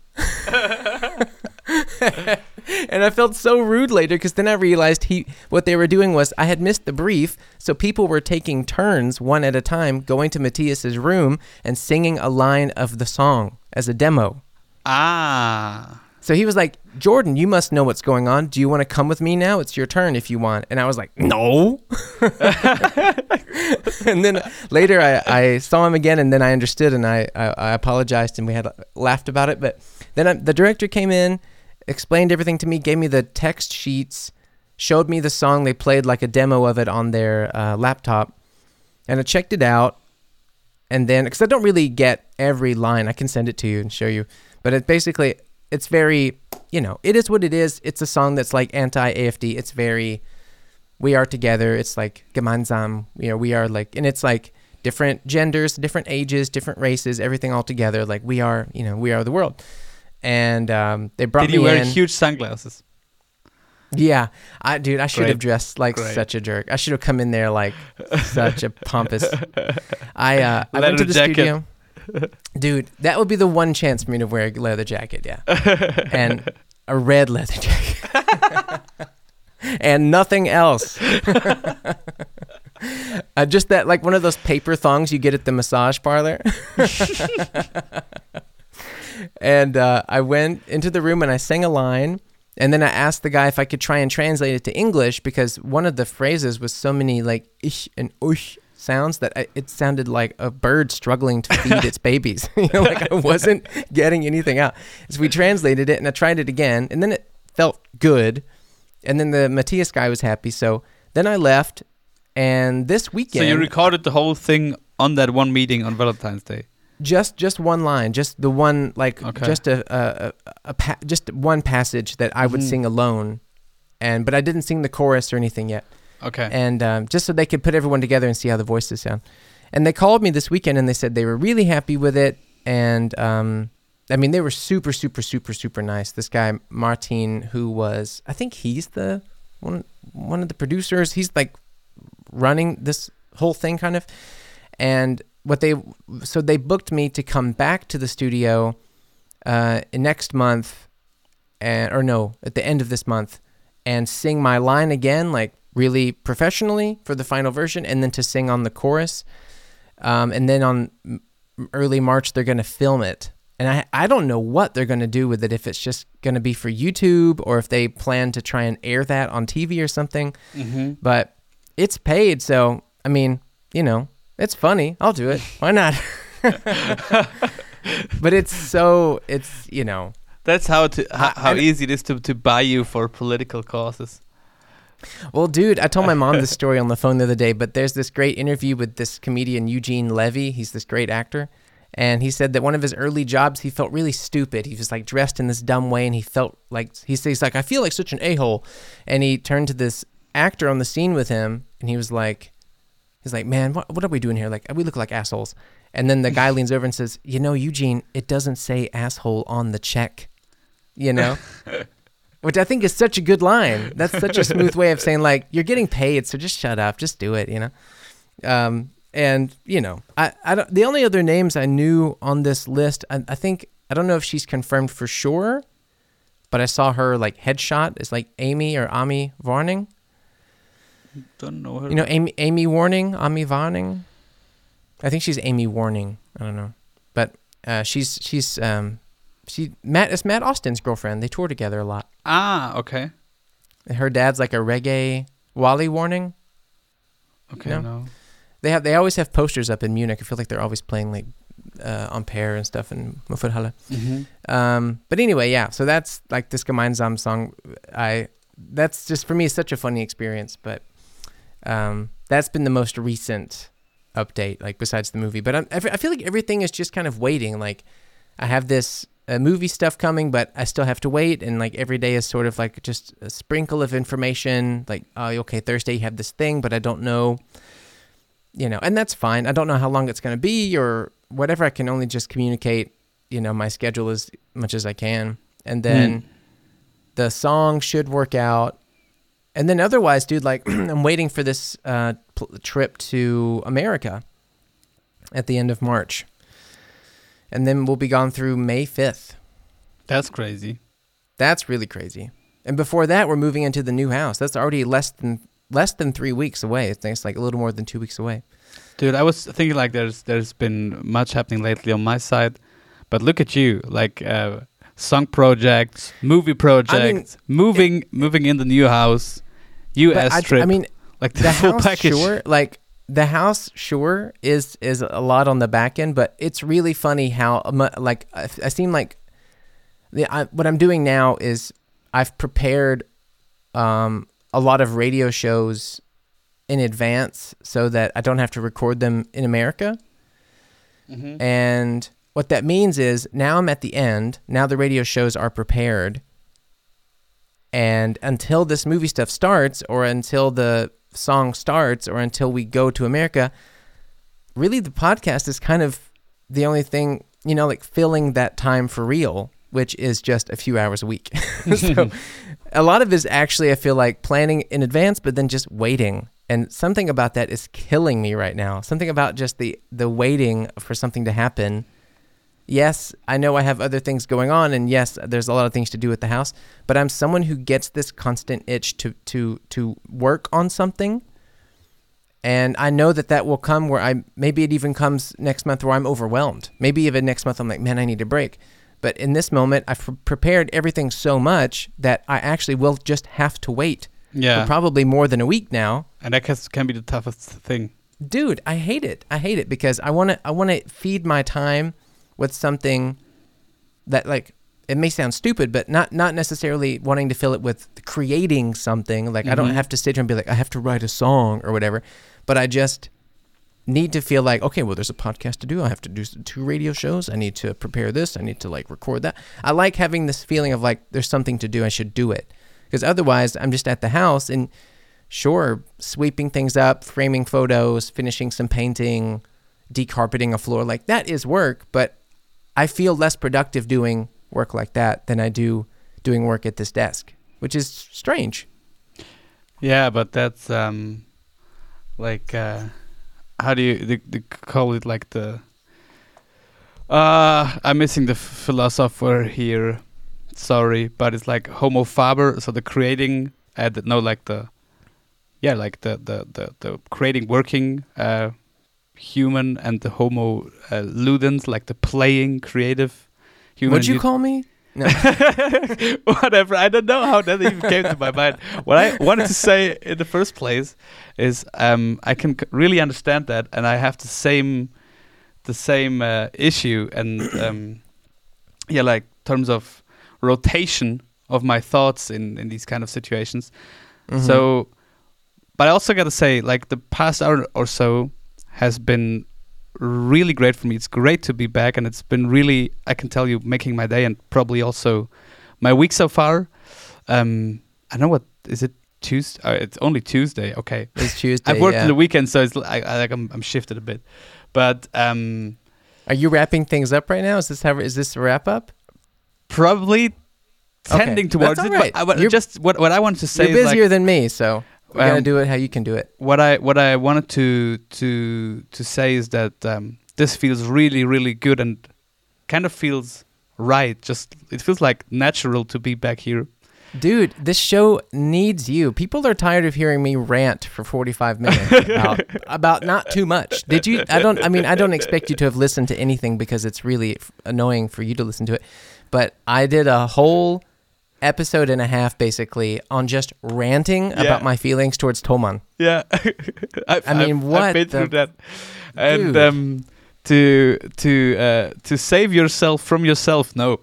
And I felt so rude later because then I realized what they were doing was I had missed the brief, so people were taking turns one at a time going to Matthias's room and singing a line of the song as a demo. Ah. So he was like, "Jordan, you must know what's going on. Do you want to come with me now? It's your turn if you want." And I was like, "No." And then later I saw him again and then I understood and I apologized and we had laughed about it. But then the director came in, explained everything to me, gave me the text sheets, showed me the song. They played like a demo of it on their laptop. And I checked it out. And then, because I don't really get every line, I can send it to you and show you. But it basically, it's very, you know, it is what it is. It's a song that's like anti-AFD. It's very, we are together. It's like Gemeinsam. You know, we are like, and it's like different genders, different ages, different races, everything all together. Like we are, you know, we are the world. And they brought me in. Did you wear huge sunglasses? Yeah. I should have dressed like such a jerk. I should have come in there like such a pompous. I went to the studio. Dude, that would be the one chance for me to wear a leather jacket, yeah. And a red leather jacket. And nothing else. Just that, like one of those paper thongs you get at the massage parlor. And I went into the room and I sang a line. And then I asked the guy if I could try and translate it to English because one of the phrases was so many like ich and ush sounds that it sounded like a bird struggling to feed its babies. You know, like I wasn't getting anything out. So we translated it and I tried it again. And then it felt good. And then the Matthias guy was happy. So then I left. And this weekend... So you recorded the whole thing on that one meeting on Valentine's Day? Just one line, just the one, like, just just one passage that I would sing alone, but I didn't sing the chorus or anything yet. Okay. And just so they could put everyone together and see how the voices sound. And they called me this weekend and they said they were really happy with it. And I mean, they were super, super, super, super nice. This guy Martin, who was, I think he's the one of the producers. He's like running this whole thing kind of, and. So they booked me to come back to the studio next month, at the end of this month, and sing my line again, like really professionally for the final version, and then to sing on the chorus. And then on early March, they're going to film it. And I don't know what they're going to do with it, if it's just going to be for YouTube or if they plan to try and air that on TV or something. Mm-hmm. But it's paid, so, I mean, you know. It's funny. I'll do it. Why not? But it's you know. That's how easy it is to buy you for political causes. Well, dude, I told my mom this story on the phone the other day, but there's this great interview with this comedian, Eugene Levy. He's this great actor. And he said that one of his early jobs, he felt really stupid. He was like dressed in this dumb way and he felt like, he's like, I feel like such an a-hole. And he turned to this actor on the scene with him and he was like, man, what are we doing here? Like, we look like assholes. And then the guy leans over and says, you know, Eugene, it doesn't say asshole on the check, you know? Which I think is such a good line. That's such a smooth way of saying, like, you're getting paid, so just shut up. Just do it, you know? And, you know, I don't, the only other names I knew on this list, I think, I don't know if she's confirmed for sure, but I saw her, like, headshot. It's like Amy or Ami Warning. Don't know her. You know, Amy Warning, Ami Warning. I think she's Amy Warning. I don't know. But it's Matt Austin's girlfriend. They tour together a lot. Ah, okay. Her dad's like a reggae Wally Warning. Okay, no. They always have posters up in Munich. I feel like they're always playing like Ampere and stuff in Mufuthalle. Mm-hmm. But anyway, yeah. So that's like this Gemeinsam song. That's just for me such a funny experience. But that's been the most recent update, like besides the movie. But I feel like everything is just kind of waiting. Like I have this movie stuff coming, but I still have to wait. And like every day is sort of like just a sprinkle of information. Like, oh, okay, Thursday you have this thing, but I don't know. You know, and that's fine. I don't know how long it's going to be or whatever. I can only just communicate, you know, my schedule as much as I can. And then the song should work out. And then otherwise, dude, like I'm waiting for this trip to America at the end of March. And then we'll be gone through May 5th. That's crazy. That's really crazy. And before that, we're moving into the new house. That's already less than 3 weeks away. It's like a little more than 2 weeks away. Dude, I was thinking like there's been much happening lately on my side, but look at you, like song projects, movie projects, I mean, moving in the new house, US trip. I mean, like the full house, package. Sure, like the house, sure, is a lot on the back end, but it's really funny how like I seem like what I'm doing now is I've prepared a lot of radio shows in advance so that I don't have to record them in America. Mm-hmm. And what that means is now I'm at the end. Now the radio shows are prepared. And until this movie stuff starts or until the song starts or until we go to America, really the podcast is kind of the only thing, you know, like filling that time for real, which is just a few hours a week. So a lot of it is actually, I feel like, planning in advance, but then just waiting. And something about that is killing me right now. Something about just the waiting for something to happen. Yes, I know I have other things going on, and yes, there's a lot of things to do at the house, but I'm someone who gets this constant itch to work on something. And I know that will come where maybe it even comes next month where I'm overwhelmed. Maybe even next month I'm like, man, I need a break. But in this moment, I've prepared everything so much that I actually will just have to wait for probably more than a week now. And that can be the toughest thing. Dude, I hate it. I hate it because I want to feed my time with something that, like, it may sound stupid, but not necessarily wanting to fill it with creating something. Like, mm-hmm. I don't have to sit here and be like, I have to write a song or whatever. But I just need to feel like, okay, well, there's a podcast to do. I have to do 2 radio shows. I need to prepare this. I need to like record that. I like having this feeling of like, there's something to do. I should do it. Because otherwise I'm just at the house and sure, sweeping things up, framing photos, finishing some painting, decarpeting a floor. Like that is work, but I feel less productive doing work like that than I do doing work at this desk, which is strange. Yeah, but that's how do you they call it, like the... I'm missing the philosopher here. Sorry, but it's like homo faber. So the creating... the creating working human and the homo ludens, like the playing creative human. Would you call me? No. Whatever. I don't know how that even came to my mind. What I wanted to say in the first place is I can really understand that, and I have the same issue and like terms of rotation of my thoughts in these kind of situations. Mm-hmm. So, but I also got to say, like, the past hour or so has been really great for me. It's great to be back, and it's been really, I can tell you, making my day and probably also my week so far. I know, what is it, Tuesday? It's only Tuesday. Okay, it's Tuesday. I've worked in the weekend, so it's I'm shifted a bit. But are you wrapping things up right now? Is this a wrap up? Probably tending towards it. Right. But what I wanted to say is busier than me, so You gotta do it how you can do it. What I wanted to say is that this feels really, really good and kind of feels right. Just it feels like natural to be back here. Dude, this show needs you. People are tired of hearing me rant for 45 minutes about not too much. Did you? I don't expect you to have listened to anything because it's really annoying for you to listen to it. But I did a whole episode and a half basically on just ranting about my feelings towards Tolman. Yeah. I've been through that. And dude. To save yourself from yourself, no.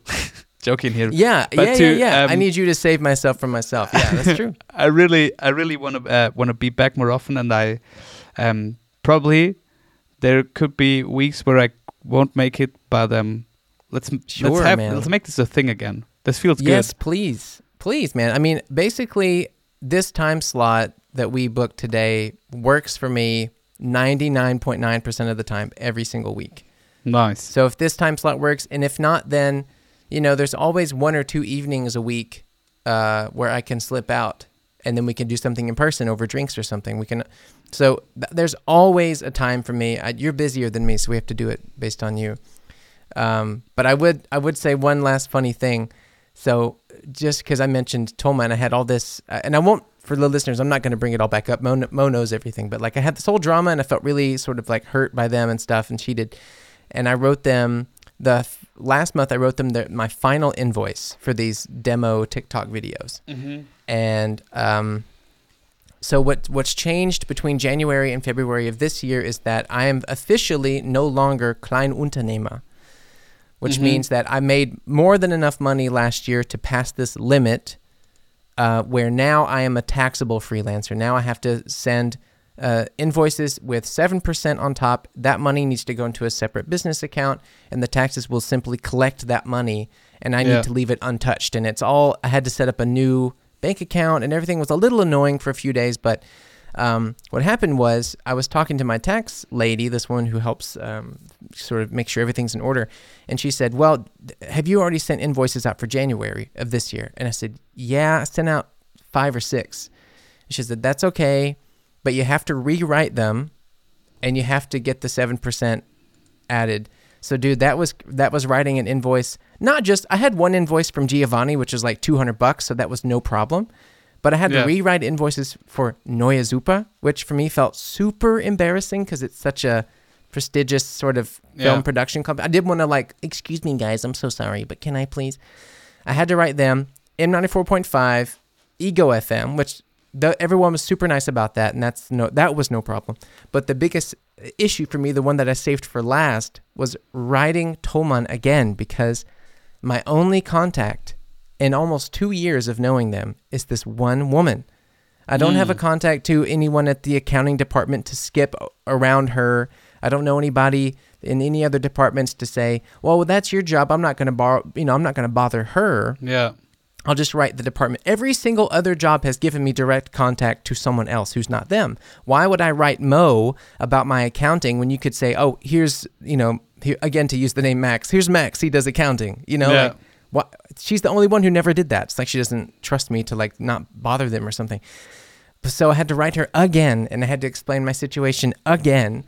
Joking here. I need you to save myself from myself. Yeah, that's true. I really want to be back more often, and I probably there could be weeks where I won't make it, but let's make this a thing again. This feels good. Yes, please, man. I mean, basically, this time slot that we booked today works for me 99.9% of the time every single week. Nice. So if this time slot works, and if not, then you know, there's always one or two evenings a week where I can slip out, and then we can do something in person over drinks or something. We can. So there's always a time for me. You're busier than me, so we have to do it based on you. But I would say one last funny thing. So just because I mentioned Tolman, I had all this, and I won't, for the listeners, I'm not going to bring it all back up. Mo knows everything, but like I had this whole drama, and I felt really sort of like hurt by them and stuff, and cheated, and I wrote them. Last month, I wrote them my final invoice for these demo TikTok videos. Mm-hmm. And so what's changed between January and February of this year is that I am officially no longer Kleinunternehmer, which means that I made more than enough money last year to pass this limit where now I am a taxable freelancer. Now I have to send invoices with 7% on top. That money needs to go into a separate business account, and the taxes will simply collect that money, and I need to leave it untouched. And it's all, I had to set up a new bank account, and everything was a little annoying for a few days. But what happened was I was talking to my tax lady, this one who helps sort of make sure everything's in order, and she said, well, have you already sent invoices out for January of this year? And I said, yeah, I sent out 5 or 6. And she said, that's okay, but you have to rewrite them, and you have to get the 7% added. So, dude, that was writing an invoice. Not just, I had one invoice from Giovanni, which was like $200, so that was no problem. But I had to rewrite invoices for Noia Zupa, which for me felt super embarrassing because it's such a prestigious sort of film production company. I didn't want to like, excuse me, guys, I'm so sorry, but can I please? I had to write them. M94.5, Ego FM, which... everyone was super nice about that, and that was no problem. But the biggest issue for me, the one that I saved for last, was writing Tolman again, because my only contact in almost 2 years of knowing them is this one woman. I don't have a contact to anyone at the accounting department to skip around her. I don't know anybody in any other departments to say, well, that's your job. I'm not going to I'm not going to bother her. Yeah. I'll just write the department. Every single other job has given me direct contact to someone else who's not them. Why would I write Mo about my accounting when you could say, oh, here's, again, to use the name Max, here's Max, he does accounting, like, what? She's the only one who never did that. It's like she doesn't trust me to like not bother them or something. So I had to write her again, and I had to explain my situation again.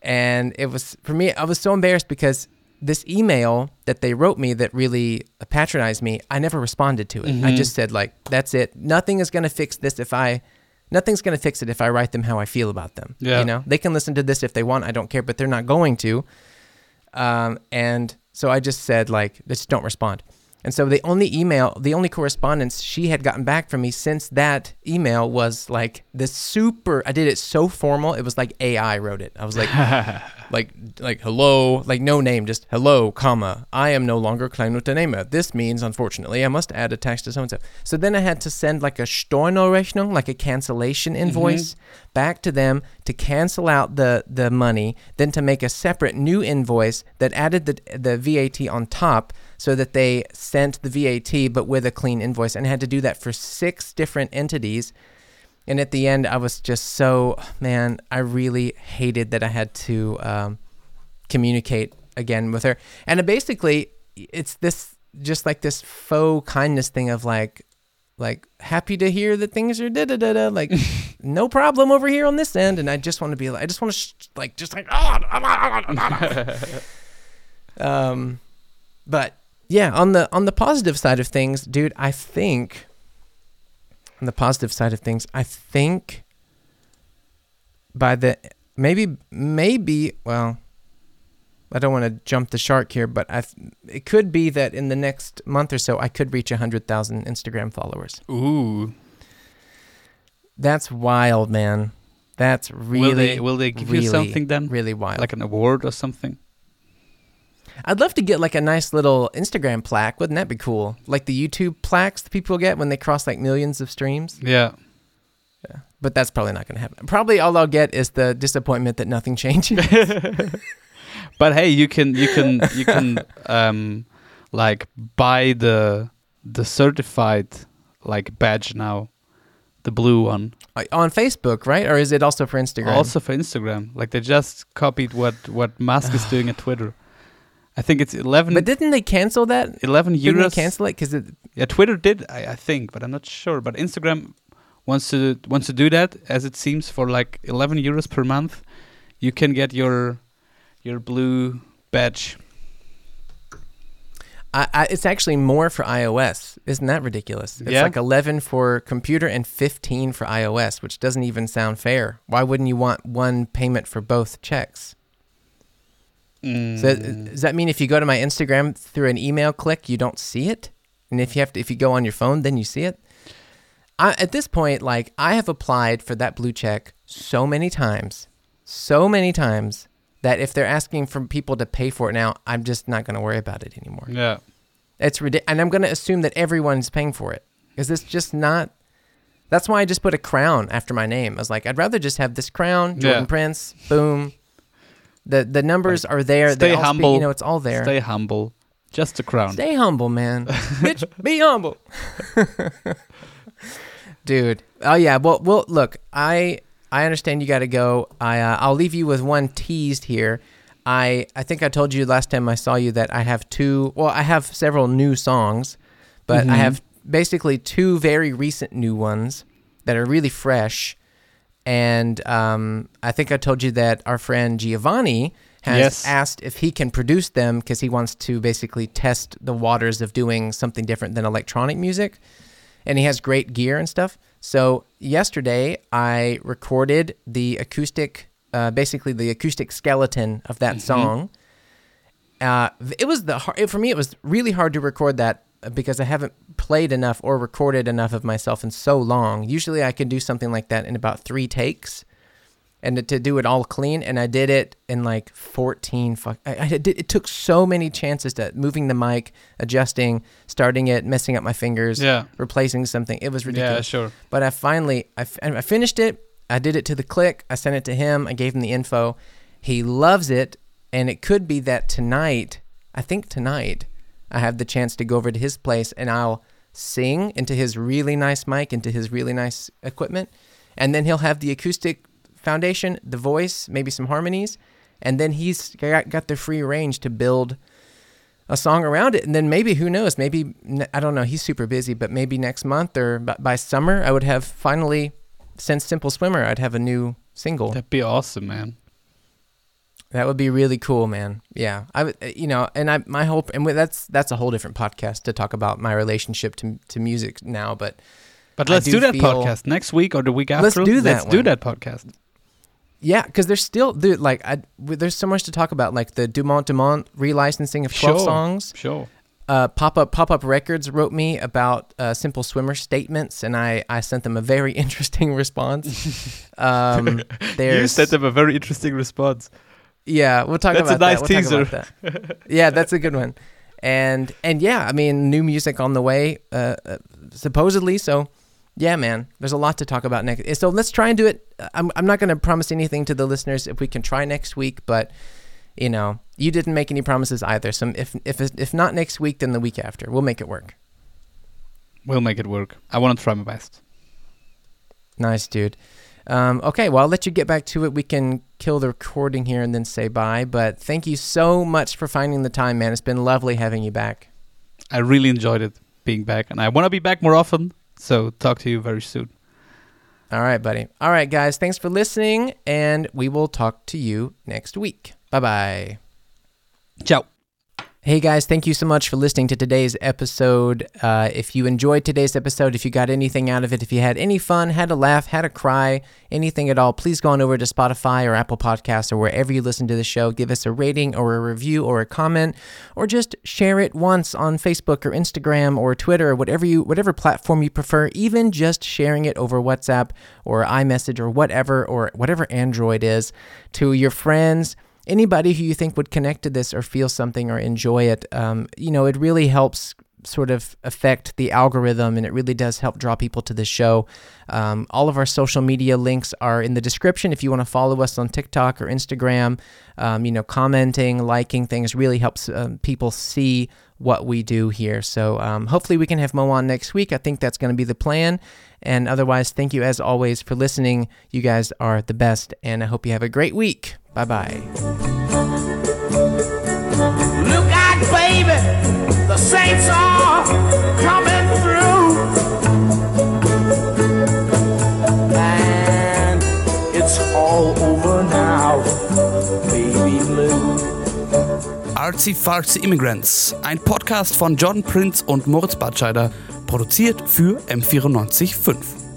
And it was, for me, I was so embarrassed because this email that they wrote me that really patronized me, I never responded to it. Mm-hmm. I just said, like, that's it. Nothing's going to fix it if I write them how I feel about them. Yeah. They can listen to this if they want. I don't care, but they're not going to. And so I just said, like, just don't respond. And so the only correspondence she had gotten back from me since that email was like this super, I did it so formal. It was like AI wrote it. I was like, like hello, like no name, just hello, comma, I am no longer Kleinunternehmer. This means, unfortunately, I must add a tax to so-and-so. So then I had to send like a Stornorechnung, like a cancellation invoice back to them to cancel out the money, then to make a separate new invoice that added the VAT on top, so that they sent the VAT, but with a clean invoice, and I had to do that for 6 different entities. And at the end, I was just I really hated that I had to communicate again with her. And basically, it's this, just like this faux kindness thing of like happy to hear that things are da da da da, like no problem over here on this end. And I just want to be like, but yeah, on the positive side of things, dude, I think by the, maybe, well, I don't want to jump the shark here, but it could be that in the next month or so, I could reach 100,000 Instagram followers. Ooh. That's wild, man. That's really, Will they give you something then? Really wild. Like an award or something? I'd love to get like a nice little Instagram plaque. Wouldn't that be cool? Like the YouTube plaques that people get when they cross like millions of streams. Yeah. Yeah. But that's probably not going to happen. Probably all I'll get is the disappointment that nothing changes. But hey, you can like buy the certified like badge now, the blue one on Facebook, right? Or is it also for Instagram? Also for Instagram. Like they just copied what Musk is doing at Twitter. I think it's 11. But didn't they cancel that? 11 euros. Didn't they cancel it? Because Twitter did, I think, but I'm not sure. But Instagram wants to do that, as it seems, for like 11 euros per month. You can get your blue badge. It's actually more for iOS. Isn't that ridiculous? It's like 11 for computer and 15 for iOS, which doesn't even sound fair. Why wouldn't you want one payment for both checks? Mm. So does that mean if you go to my Instagram through an email click, you don't see it? And if you go on your phone, then you see it? At this point, like, I have applied for that blue check so many times. That if they're asking for people to pay for it now, I'm just not going to worry about it anymore. Yeah. It's ridiculous. And I'm going to assume that everyone's paying for it. Because it's just not... That's why I just put a crown after my name. I was like, I'd rather just have this crown, Jordan Prince, boom. The numbers are there. Stay humble. It's all there. Stay humble. Just a crown. Stay humble, man. Bitch, be humble. Dude. Oh, yeah. Well, look, I understand you got to go. I'll leave you with one tease here. I think I told you last time I saw you that I have I have several new songs, but I have basically two very recent new ones that are really fresh. And I think I told you that our friend Giovanni has asked if he can produce them because he wants to basically test the waters of doing something different than electronic music. And he has great gear and stuff. So yesterday I recorded the acoustic skeleton of that song. For me, it was really hard to record that because I haven't played enough or recorded enough of myself in so long. Usually I can do something like that in about 3 takes and to do it all clean. And I did it in like 14. It took so many chances to moving the mic, adjusting, starting it, messing up my fingers, replacing something. It was ridiculous. Yeah, sure. But I finally, I finished it. I did it to the click. I sent it to him. I gave him the info. He loves it. And it could be that tonight, I have the chance to go over to his place and I'll sing into his really nice mic, into his really nice equipment. And then he'll have the acoustic foundation, the voice, maybe some harmonies. And then he's got the free range to build a song around it. And then maybe, who knows, maybe, I don't know, he's super busy, but maybe next month or by summer, I would have finally, since Simple Swimmer, I'd have a new single. That'd be awesome, man. That would be really cool, man. Yeah, that's a whole different podcast to talk about my relationship to music now. But let's do that podcast next week or the week after. Let's do that podcast. Yeah, because there's still there's so much to talk about, like the Dumont relicensing of 12 songs. Sure. Pop Up Records wrote me about Simple Swimmer statements, and I sent them a very interesting response. You sent them a very interesting response. Yeah, we'll talk about that. That's a nice teaser. Yeah, that's a good one. And yeah, I mean, new music on the way, supposedly. So, yeah, man, there's a lot to talk about next. So let's try and do it. I'm not going to promise anything to the listeners if we can try next week, but, you didn't make any promises either. So if not next week, then the week after. We'll make it work. I want to try my best. Nice, dude. Okay, well, I'll let you get back to it. We can kill the recording here and then say bye. But thank you so much for finding the time, man. It's been lovely having you back. I really enjoyed it being back, and I want to be back more often. So talk to you very soon. All right, buddy. All right, guys. Thanks for listening, and we will talk to you next week. Bye-bye. Ciao. Hey, guys. Thank you so much for listening to today's episode. If you enjoyed today's episode, if you got anything out of it, if you had any fun, had a laugh, had a cry, anything at all, please go on over to Spotify or Apple Podcasts or wherever you listen to the show. Give us a rating or a review or a comment, or just share it once on Facebook or Instagram or Twitter or whatever platform you prefer, even just sharing it over WhatsApp or iMessage or whatever Android is to your friends. Anybody who you think would connect to this or feel something or enjoy it, it really helps sort of affect the algorithm, and it really does help draw people to the show. All of our social media links are in the description. If you want to follow us on TikTok or Instagram, commenting, liking things really helps people see what we do here. So hopefully we can have Mo on next week. I think that's going to be the plan. And otherwise, thank you as always for listening. You guys are the best, and I hope you have a great week. Bye-bye. Look out, baby. The saints are coming through. And it's all over now, baby blue. Artsy Fartsy Immigrants, ein Podcast von John Prince und Moritz Batscheider, produziert für M94.5.